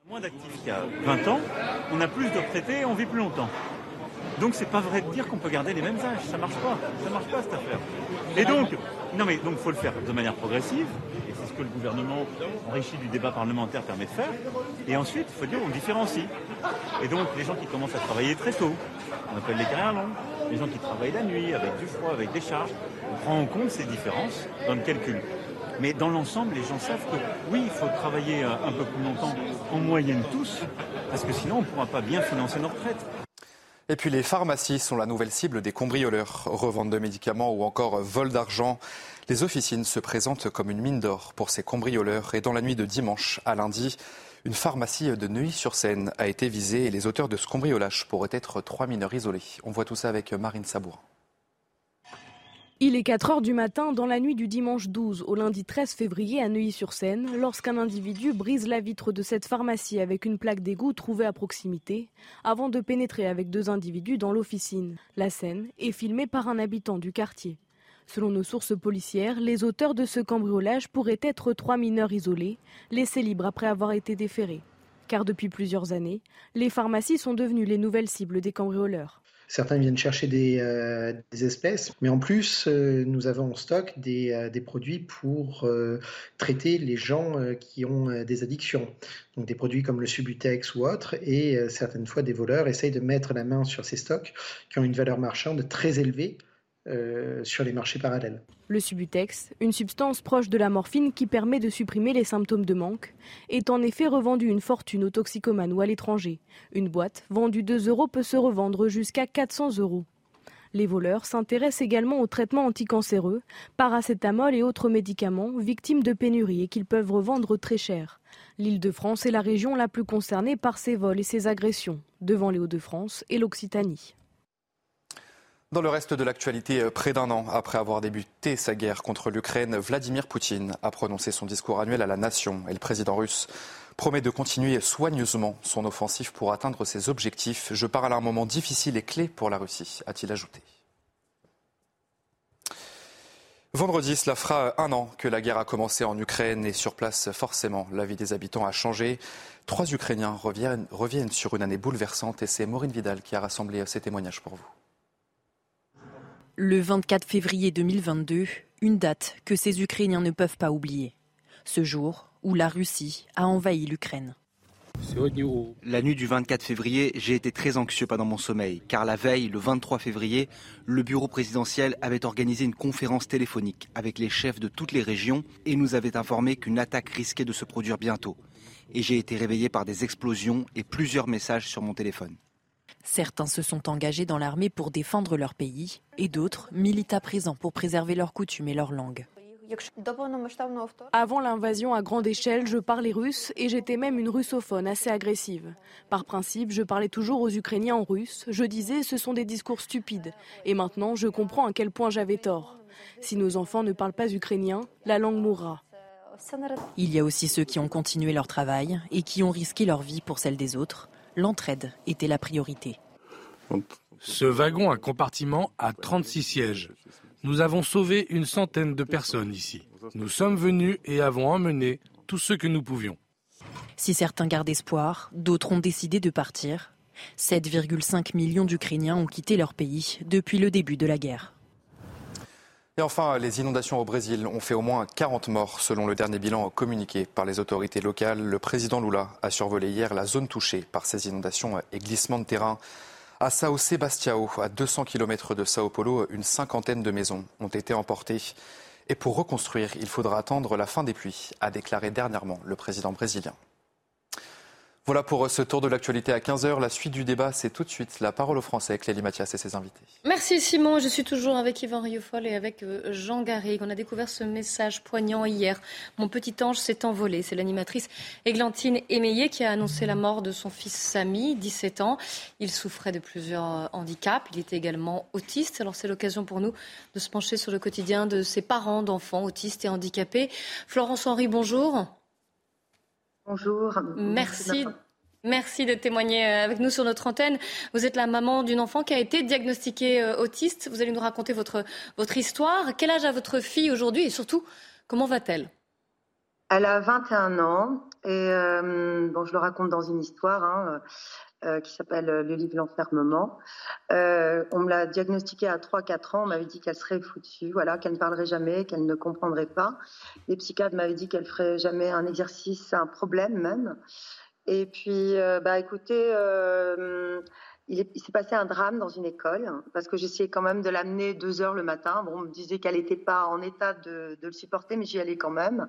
Moins d'actifs qu'il y a 20 ans, on a plus de retraités et on vit plus longtemps. Donc c'est pas vrai de dire qu'on peut garder les mêmes âges, ça marche pas cette affaire. Et donc faut le faire de manière progressive, et c'est ce que le gouvernement enrichi du débat parlementaire permet de faire, et ensuite il faut dire on différencie. Et donc les gens qui commencent à travailler très tôt, on appelle les carrières longues, les gens qui travaillent la nuit, avec du froid, avec des charges, on prend en compte ces différences dans le calcul. Mais dans l'ensemble, les gens savent que oui, il faut travailler un peu plus longtemps, en moyenne tous, parce que sinon on ne pourra pas bien financer nos retraites. Et puis les pharmacies sont la nouvelle cible des cambrioleurs. Revente de médicaments ou encore vol d'argent. Les officines se présentent comme une mine d'or pour ces cambrioleurs. Et dans la nuit de dimanche à lundi, une pharmacie de Neuilly-sur-Seine a été visée. Et les auteurs de ce cambriolage pourraient être 3 mineurs isolés. On voit tout ça avec Marine Sabourin. Il est 4 heures du matin dans la nuit du dimanche 12 au lundi 13 février à Neuilly-sur-Seine lorsqu'un individu brise la vitre de cette pharmacie avec une plaque d'égout trouvée à proximité avant de pénétrer avec 2 individus dans l'officine. La scène est filmée par un habitant du quartier. Selon nos sources policières, les auteurs de ce cambriolage pourraient être 3 mineurs isolés, laissés libres après avoir été déférés. Car depuis plusieurs années, les pharmacies sont devenues les nouvelles cibles des cambrioleurs. Certains viennent chercher des espèces, mais en plus, nous avons en stock des produits pour traiter les gens qui ont des addictions. Donc des produits comme le Subutex ou autre, et certaines fois des voleurs essayent de mettre la main sur ces stocks qui ont une valeur marchande très élevée sur les marchés parallèles. Le Subutex, une substance proche de la morphine qui permet de supprimer les symptômes de manque, est en effet revendu une fortune aux toxicomanes ou à l'étranger. Une boîte vendue 2 € peut se revendre jusqu'à 400 €. Les voleurs s'intéressent également aux traitements anticancéreux, paracétamol et autres médicaments victimes de pénuries et qu'ils peuvent revendre très cher. L'Île-de-France est la région la plus concernée par ces vols et ces agressions, devant les Hauts-de-France et l'Occitanie. Dans le reste de l'actualité, près d'un an après avoir débuté sa guerre contre l'Ukraine, Vladimir Poutine a prononcé son discours annuel à la nation. Et le président russe promet de continuer soigneusement son offensive pour atteindre ses objectifs. Je parle à un moment difficile et clé pour la Russie, a-t-il ajouté. Vendredi, cela fera 1 an que la guerre a commencé en Ukraine et sur place, forcément, la vie des habitants a changé. 3 Ukrainiens reviennent sur une année bouleversante et c'est Maureen Vidal qui a rassemblé ces témoignages pour vous. Le 24 février 2022, une date que ces Ukrainiens ne peuvent pas oublier. Ce jour où la Russie a envahi l'Ukraine. La nuit du 24 février, j'ai été très anxieux pendant mon sommeil, car la veille, le 23 février, le bureau présidentiel avait organisé une conférence téléphonique avec les chefs de toutes les régions et nous avait informé qu'une attaque risquait de se produire bientôt. Et j'ai été réveillé par des explosions et plusieurs messages sur mon téléphone. Certains se sont engagés dans l'armée pour défendre leur pays et d'autres militent à présent pour préserver leurs coutumes et leur langue. Avant l'invasion à grande échelle, je parlais russe et j'étais même une russophone assez agressive. Par principe, je parlais toujours aux Ukrainiens en russe. Je disais, ce sont des discours stupides. Et maintenant, je comprends à quel point j'avais tort. Si nos enfants ne parlent pas ukrainien, la langue mourra. Il y a aussi ceux qui ont continué leur travail et qui ont risqué leur vie pour celle des autres. L'entraide était la priorité. Ce wagon à compartiment a 36 sièges. Nous avons sauvé une centaine de personnes ici. Nous sommes venus et avons emmené tout ce que nous pouvions. Si certains gardent espoir, d'autres ont décidé de partir. 7,5 millions d'Ukrainiens ont quitté leur pays depuis le début de la guerre. Et enfin, les inondations au Brésil ont fait au moins 40 morts, selon le dernier bilan communiqué par les autorités locales. Le président Lula a survolé hier la zone touchée par ces inondations et glissements de terrain. À São Sebastião, à 200 km de São Paulo, une cinquantaine de maisons ont été emportées. Et pour reconstruire, il faudra attendre la fin des pluies, a déclaré dernièrement le président brésilien. Voilà pour ce tour de l'actualité à 15 h. La suite du débat, c'est tout de suite La Parole aux Français avec Clélie Mathias et ses invités. Merci Simon. Je suis toujours avec Yvan Rioufol et avec Jean Garrigues. On a découvert ce message poignant hier. Mon petit ange s'est envolé. C'est l'animatrice Églantine Éméyer qui a annoncé la mort de son fils Samy, 17 ans. Il souffrait de plusieurs handicaps. Il était également autiste. Alors c'est l'occasion pour nous de se pencher sur le quotidien de ses parents d'enfants autistes et handicapés. Florence Henry, bonjour. Bonjour. Merci de témoigner avec nous sur notre antenne. Vous êtes la maman d'une enfant qui a été diagnostiquée autiste. Vous allez nous raconter votre histoire. Quel âge a votre fille aujourd'hui et surtout, comment va-t-elle ? Elle a 21 ans et je le raconte dans une histoire qui s'appelle Le livre de l'enfermement. On me l'a diagnostiquée à 3-4 ans. On m'avait dit qu'elle serait foutue, voilà, qu'elle ne parlerait jamais, qu'elle ne comprendrait pas. Les psychiatres m'avaient dit qu'elle ne ferait jamais un exercice, un problème même. Et puis, il s'est passé un drame dans une école parce que j'essayais quand même de l'amener 2 heures le matin. Bon, on me disait qu'elle n'était pas en état de le supporter, mais j'y allais quand même.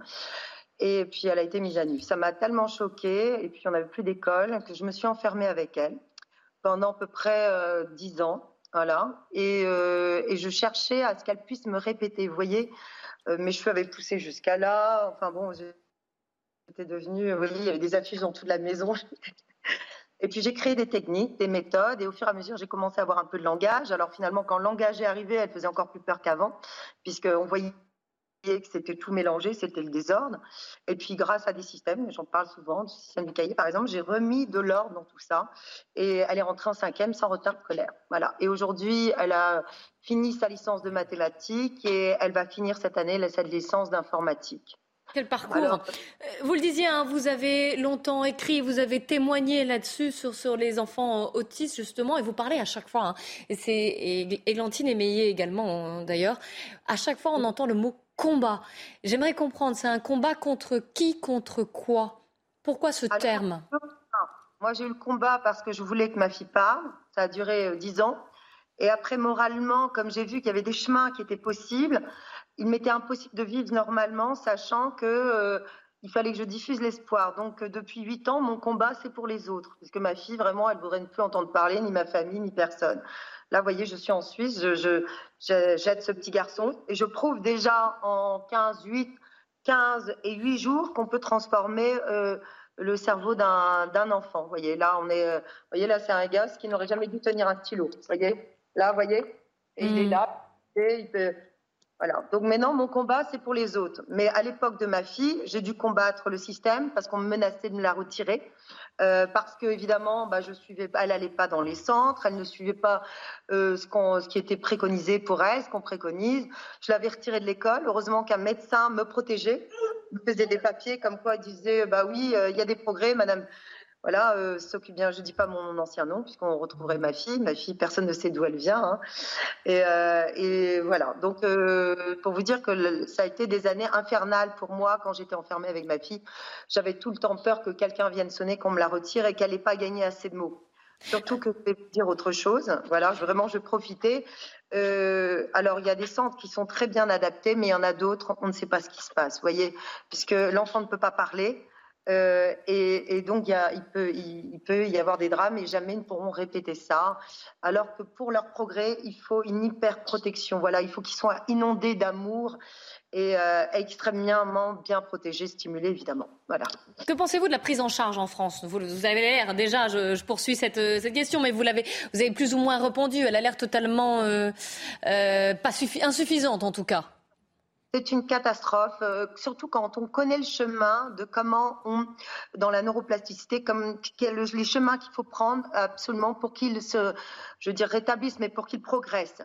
Et puis, elle a été mise à nu. Ça m'a tellement choquée. Et puis, on n'avait plus d'école que je me suis enfermée avec elle pendant à peu près 10 ans. Voilà. Et je cherchais à ce qu'elle puisse me répéter. Vous voyez, mes cheveux avaient poussé jusqu'à là. Enfin bon, j'étais devenue... Oui, il y avait des affiches dans toute la maison. Et puis j'ai créé des techniques, des méthodes, et au fur et à mesure, j'ai commencé à avoir un peu de langage. Alors finalement, quand le langage est arrivé, elle faisait encore plus peur qu'avant, puisqu'on voyait que c'était tout mélangé, c'était le désordre. Et puis grâce à des systèmes, j'en parle souvent, du système du cahier par exemple, j'ai remis de l'ordre dans tout ça, et elle est rentrée en 5e sans retard scolaire. Voilà. Et aujourd'hui, elle a fini sa licence de mathématiques, et elle va finir cette année sa licence d'informatique. Quel parcours. Alors, vous le disiez, hein, vous avez longtemps écrit, vous avez témoigné là-dessus sur les enfants autistes justement, et vous parlez à chaque fois. Hein, et c'est Églantine Éméyer également d'ailleurs. À chaque fois, on entend le mot combat. J'aimerais comprendre, c'est un combat contre qui, contre quoi? Pourquoi ce terme? Moi, j'ai eu le combat parce que je voulais que ma fille parle. Ça a duré 10 ans. Et après, moralement, comme j'ai vu qu'il y avait des chemins qui étaient possibles. Il m'était impossible de vivre normalement, sachant qu'il fallait que je diffuse l'espoir. Donc, depuis 8 ans, mon combat, c'est pour les autres. Parce que ma fille, vraiment, elle ne voudrait plus entendre parler, ni ma famille, ni personne. Là, vous voyez, je suis en Suisse, j'aide ce petit garçon. Et je prouve déjà en 15 et 8 jours qu'on peut transformer le cerveau d'un enfant. Vous voyez, là, c'est un gars qui n'aurait jamais dû tenir un stylo. Vous voyez, là, vous voyez, et il est là, et il peut... Voilà. Donc maintenant, mon combat, c'est pour les autres. Mais à l'époque de ma fille, j'ai dû combattre le système parce qu'on me menaçait de me la retirer. Parce que, évidemment, elle n'allait pas dans les centres, elle ne suivait pas ce qui était préconisé pour elle, ce qu'on préconise. Je l'avais retirée de l'école. Heureusement qu'un médecin me protégeait, me faisait des papiers comme quoi il disait bah oui, il y a des progrès, madame. Voilà, s'occupe bien, je ne dis pas mon ancien nom, puisqu'on retrouverait ma fille. Ma fille, personne ne sait d'où elle vient. Hein. Et voilà, donc pour vous dire que ça a été des années infernales pour moi quand j'étais enfermée avec ma fille. J'avais tout le temps peur que quelqu'un vienne sonner, qu'on me la retire et qu'elle n'ait pas gagné assez de mots. Surtout que je vais vous dire autre chose. Voilà, vraiment, je profitais. Alors, il y a des centres qui sont très bien adaptés, mais il y en a d'autres, on ne sait pas ce qui se passe, vous voyez, puisque l'enfant ne peut pas parler. Et donc il peut y avoir des drames et jamais ils ne pourront répéter ça, alors que pour leur progrès il faut une hyper protection. Voilà, il faut qu'ils soient inondés d'amour et extrêmement bien protégés, stimulés évidemment. Voilà. Que pensez-vous de la prise en charge en France? Vous avez l'air déjà, je poursuis cette question, mais vous avez plus ou moins répondu. Elle a l'air totalement insuffisante en tout cas. C'est une catastrophe, surtout quand on connaît le chemin de comment dans la neuroplasticité, les chemins qu'il faut prendre absolument pour qu'ils se, je veux dire, rétablissent, mais pour qu'ils progressent.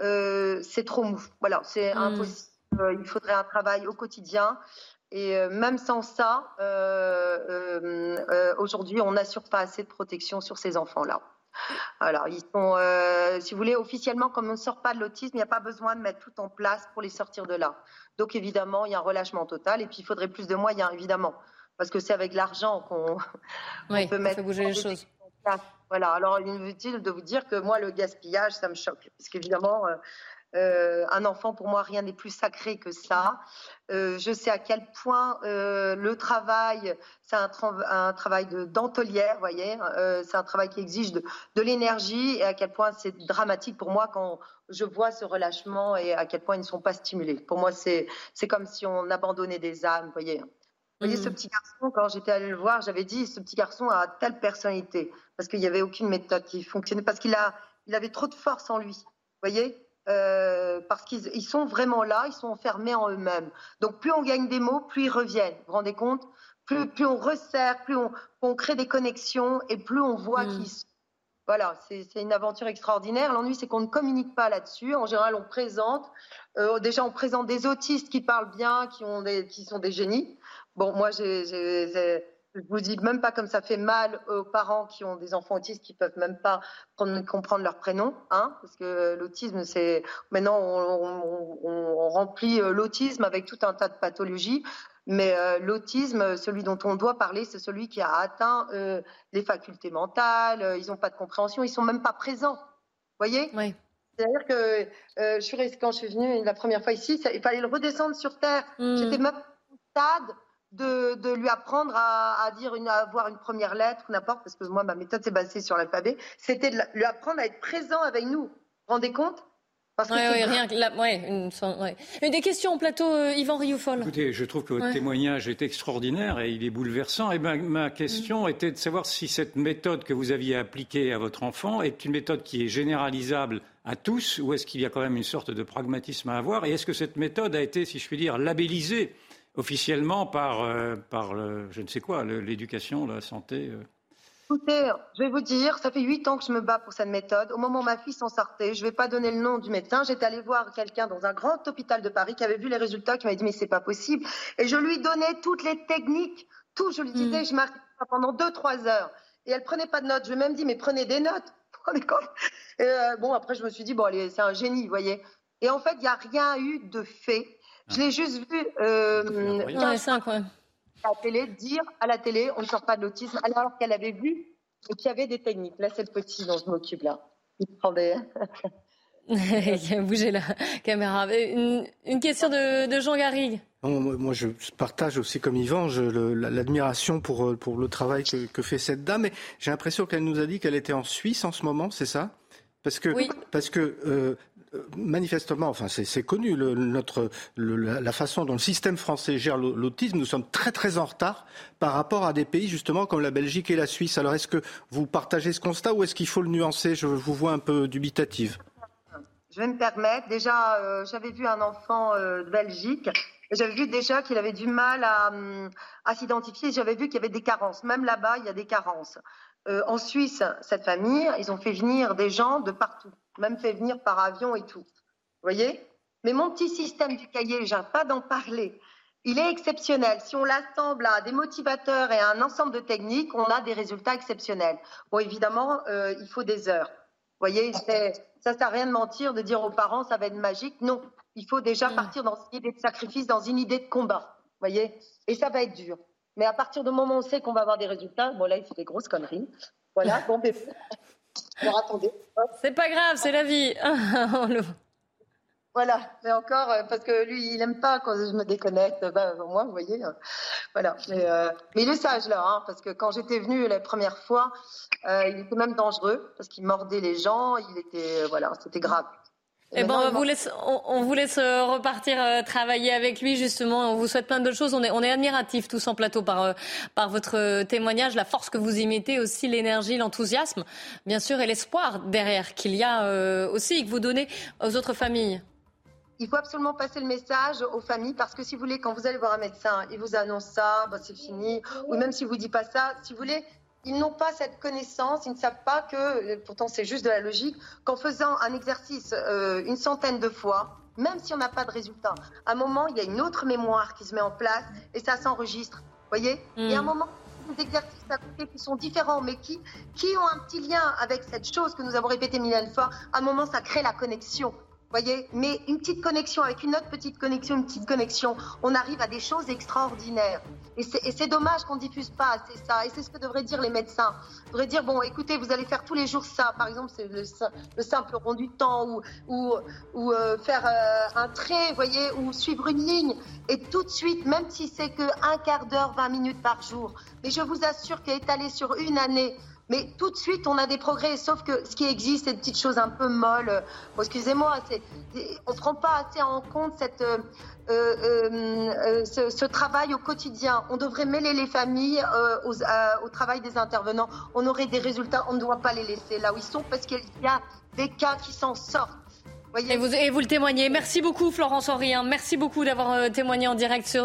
C'est trop mou. Voilà, c'est impossible. Il faudrait un travail au quotidien. Et même sans ça, aujourd'hui, on n'assure pas assez de protection sur ces enfants-là. Alors, ils sont, si vous voulez, officiellement, comme on ne sort pas de l'autisme, il n'y a pas besoin de mettre tout en place pour les sortir de là. Donc, évidemment, il y a un relâchement total. Et puis, il faudrait plus de moyens, évidemment. Parce que c'est avec l'argent qu'on peut mettre... Oui, on fait bouger les choses. Voilà. Alors, inutile de vous dire que moi, le gaspillage, ça me choque. Parce qu'évidemment... un enfant, pour moi, rien n'est plus sacré que ça. Je sais à quel point le travail, c'est un travail d'entolière, vous voyez. C'est un travail qui exige de l'énergie et à quel point c'est dramatique pour moi quand je vois ce relâchement et à quel point ils ne sont pas stimulés. Pour moi, c'est comme si on abandonnait des âmes, vous voyez. Vous voyez, ce petit garçon, quand j'étais allée le voir, j'avais dit, ce petit garçon a telle personnalité parce qu'il n'y avait aucune méthode qui fonctionnait, parce qu'il avait trop de force en lui, vous voyez. Parce qu'ils sont vraiment là, ils sont enfermés en eux-mêmes. Donc plus on gagne des mots, plus ils reviennent. Vous vous rendez compte ? Plus on resserre, plus on crée des connexions et plus on voit qu'ils sont. Voilà, c'est une aventure extraordinaire. L'ennui, c'est qu'on ne communique pas là-dessus. En général, on présente. Déjà, on présente des autistes qui parlent bien, qui sont des génies. Bon, moi, je vous dis même pas comme ça fait mal aux parents qui ont des enfants autistes qui peuvent même pas comprendre leur prénom, hein, parce que l'autisme c'est maintenant on remplit l'autisme avec tout un tas de pathologies, mais l'autisme, celui dont on doit parler, c'est celui qui a atteint les facultés mentales. Ils n'ont pas de compréhension, ils sont même pas présents, voyez. Oui. C'est-à-dire que quand je suis venue la première fois ici, il fallait le redescendre sur terre. J'étais même au stade de lui apprendre à dire avoir une première lettre, n'importe, parce que moi, ma méthode, c'est basée sur l'alphabet. C'était de lui apprendre à être présent avec nous. Vous vous rendez compte? Une des questions au plateau, Yvan Rioufol. Écoutez, je trouve que votre témoignage est extraordinaire et il est bouleversant. Et ma question était de savoir si cette méthode que vous aviez appliquée à votre enfant est une méthode qui est généralisable à tous, ou est-ce qu'il y a quand même une sorte de pragmatisme à avoir? Et est-ce que cette méthode a été, si je puis dire, labellisée officiellement par l'éducation, la santé Écoutez, je vais vous dire, ça fait 8 ans que je me bats pour cette méthode. Au moment où ma fille s'en sortait, je ne vais pas donner le nom du médecin, j'étais allée voir quelqu'un dans un grand hôpital de Paris qui avait vu les résultats, qui m'avait dit mais c'est pas possible. Et je lui donnais toutes les techniques, tout, je lui disais, je marquais pendant 2-3 heures. Et elle ne prenait pas de notes, je lui ai même dit mais prenez des notes. Et bon, après je me suis dit, bon allez, c'est un génie, vous voyez. Et en fait, il n'y a rien eu de fait. Je l'ai juste vu... à la télé, dire à la télé, on ne sort pas de l'autisme, alors qu'elle avait vu et qu'il y avait des techniques. Là, c'est le petit dont je m'occupe, là. Il prendait... Il a bougé la caméra. Une question de Jean Garrigues. Moi, je partage aussi comme Yvan l'admiration pour le travail que fait cette dame. Mais j'ai l'impression qu'elle nous a dit qu'elle était en Suisse en ce moment, c'est ça? Parce que manifestement, enfin c'est connu, la façon dont le système français gère l'autisme, nous sommes très très en retard par rapport à des pays justement comme la Belgique et la Suisse. Alors est-ce que vous partagez ce constat ou est-ce qu'il faut le nuancer? Je vous vois un peu dubitative. Je vais me permettre. Déjà, j'avais vu un enfant de Belgique. J'avais vu déjà qu'il avait du mal à s'identifier. J'avais vu qu'il y avait des carences. Même là-bas, il y a des carences. En Suisse, cette famille, ils ont fait venir des gens de partout, même fait venir par avion et tout. Vous voyez? Mais mon petit système du cahier, j'ai pas d'en parler. Il est exceptionnel. Si on l'assemble à des motivateurs et à un ensemble de techniques, on a des résultats exceptionnels. Bon, évidemment, il faut des heures. Vous voyez, ça sert à rien de mentir, de dire aux parents ça va être magique. Non, il faut déjà partir dans une idée de sacrifice, dans une idée de combat. Vous voyez? Et ça va être dur. Mais à partir du moment où on sait qu'on va avoir des résultats, bon là, il fait des grosses conneries. Voilà, bon bébé. Alors attendez. C'est pas grave, c'est la vie. Voilà, mais encore, parce que lui, il n'aime pas quand je me déconnecte. Moi, vous voyez, voilà. Mais il est sage là, hein, parce que quand j'étais venue la première fois, il était même dangereux, parce qu'il mordait les gens, c'était grave. Et bon, on vous laisse repartir travailler avec lui justement. On vous souhaite plein de choses. On est admiratifs tous en plateau par votre témoignage, la force que vous y mettez, aussi l'énergie, l'enthousiasme, bien sûr, et l'espoir derrière qu'il y a aussi et que vous donnez aux autres familles. Il faut absolument passer le message aux familles parce que si vous voulez, quand vous allez voir un médecin, il vous annonce ça, bah, c'est fini. Ou même s'il vous dit pas ça, si vous voulez. Ils n'ont pas cette connaissance, ils ne savent pas que, pourtant c'est juste de la logique, qu'en faisant un exercice une centaine de fois, même si on n'a pas de résultat, à un moment, il y a une autre mémoire qui se met en place et ça s'enregistre, vous voyez ? Et à un moment, des exercices à côté qui sont différents, mais qui ont un petit lien avec cette chose que nous avons répétée millions de fois, à un moment, ça crée la connexion, vous voyez ? Mais une petite connexion avec une autre petite connexion, on arrive à des choses extraordinaires. Et c'est dommage qu'on ne diffuse pas assez ça. Et c'est ce que devraient dire les médecins. Ils devraient dire, bon, écoutez, vous allez faire tous les jours ça. Par exemple, c'est le simple rond du temps ou faire un trait, vous voyez, ou suivre une ligne. Et tout de suite, même si c'est qu'un quart d'heure, 20 minutes par jour. Mais je vous assure qu'étalé sur une année, mais tout de suite, on a des progrès, sauf que ce qui existe, c'est des petites choses un peu molles. Bon, excusez-moi, on ne prend pas assez en compte ce travail au quotidien. On devrait mêler les familles au travail des intervenants. On aurait des résultats, on ne doit pas les laisser là où ils sont, parce qu'il y a des cas qui s'en sortent. Et vous le témoignez. Merci beaucoup Florence Henry. Merci beaucoup d'avoir témoigné en direct sur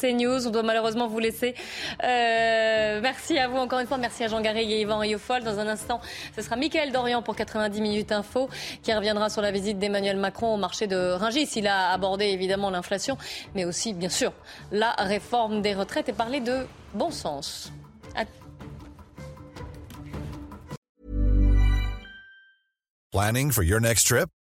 CNews. On doit malheureusement vous laisser. Merci à vous encore une fois. Merci à Jean Garrigues et Yvan Rioufol. Dans un instant, ce sera Michael Dorian pour 90 minutes info qui reviendra sur la visite d'Emmanuel Macron au marché de Rungis. Il a abordé évidemment l'inflation, mais aussi bien sûr la réforme des retraites et parler de bon sens. Planning for your next trip?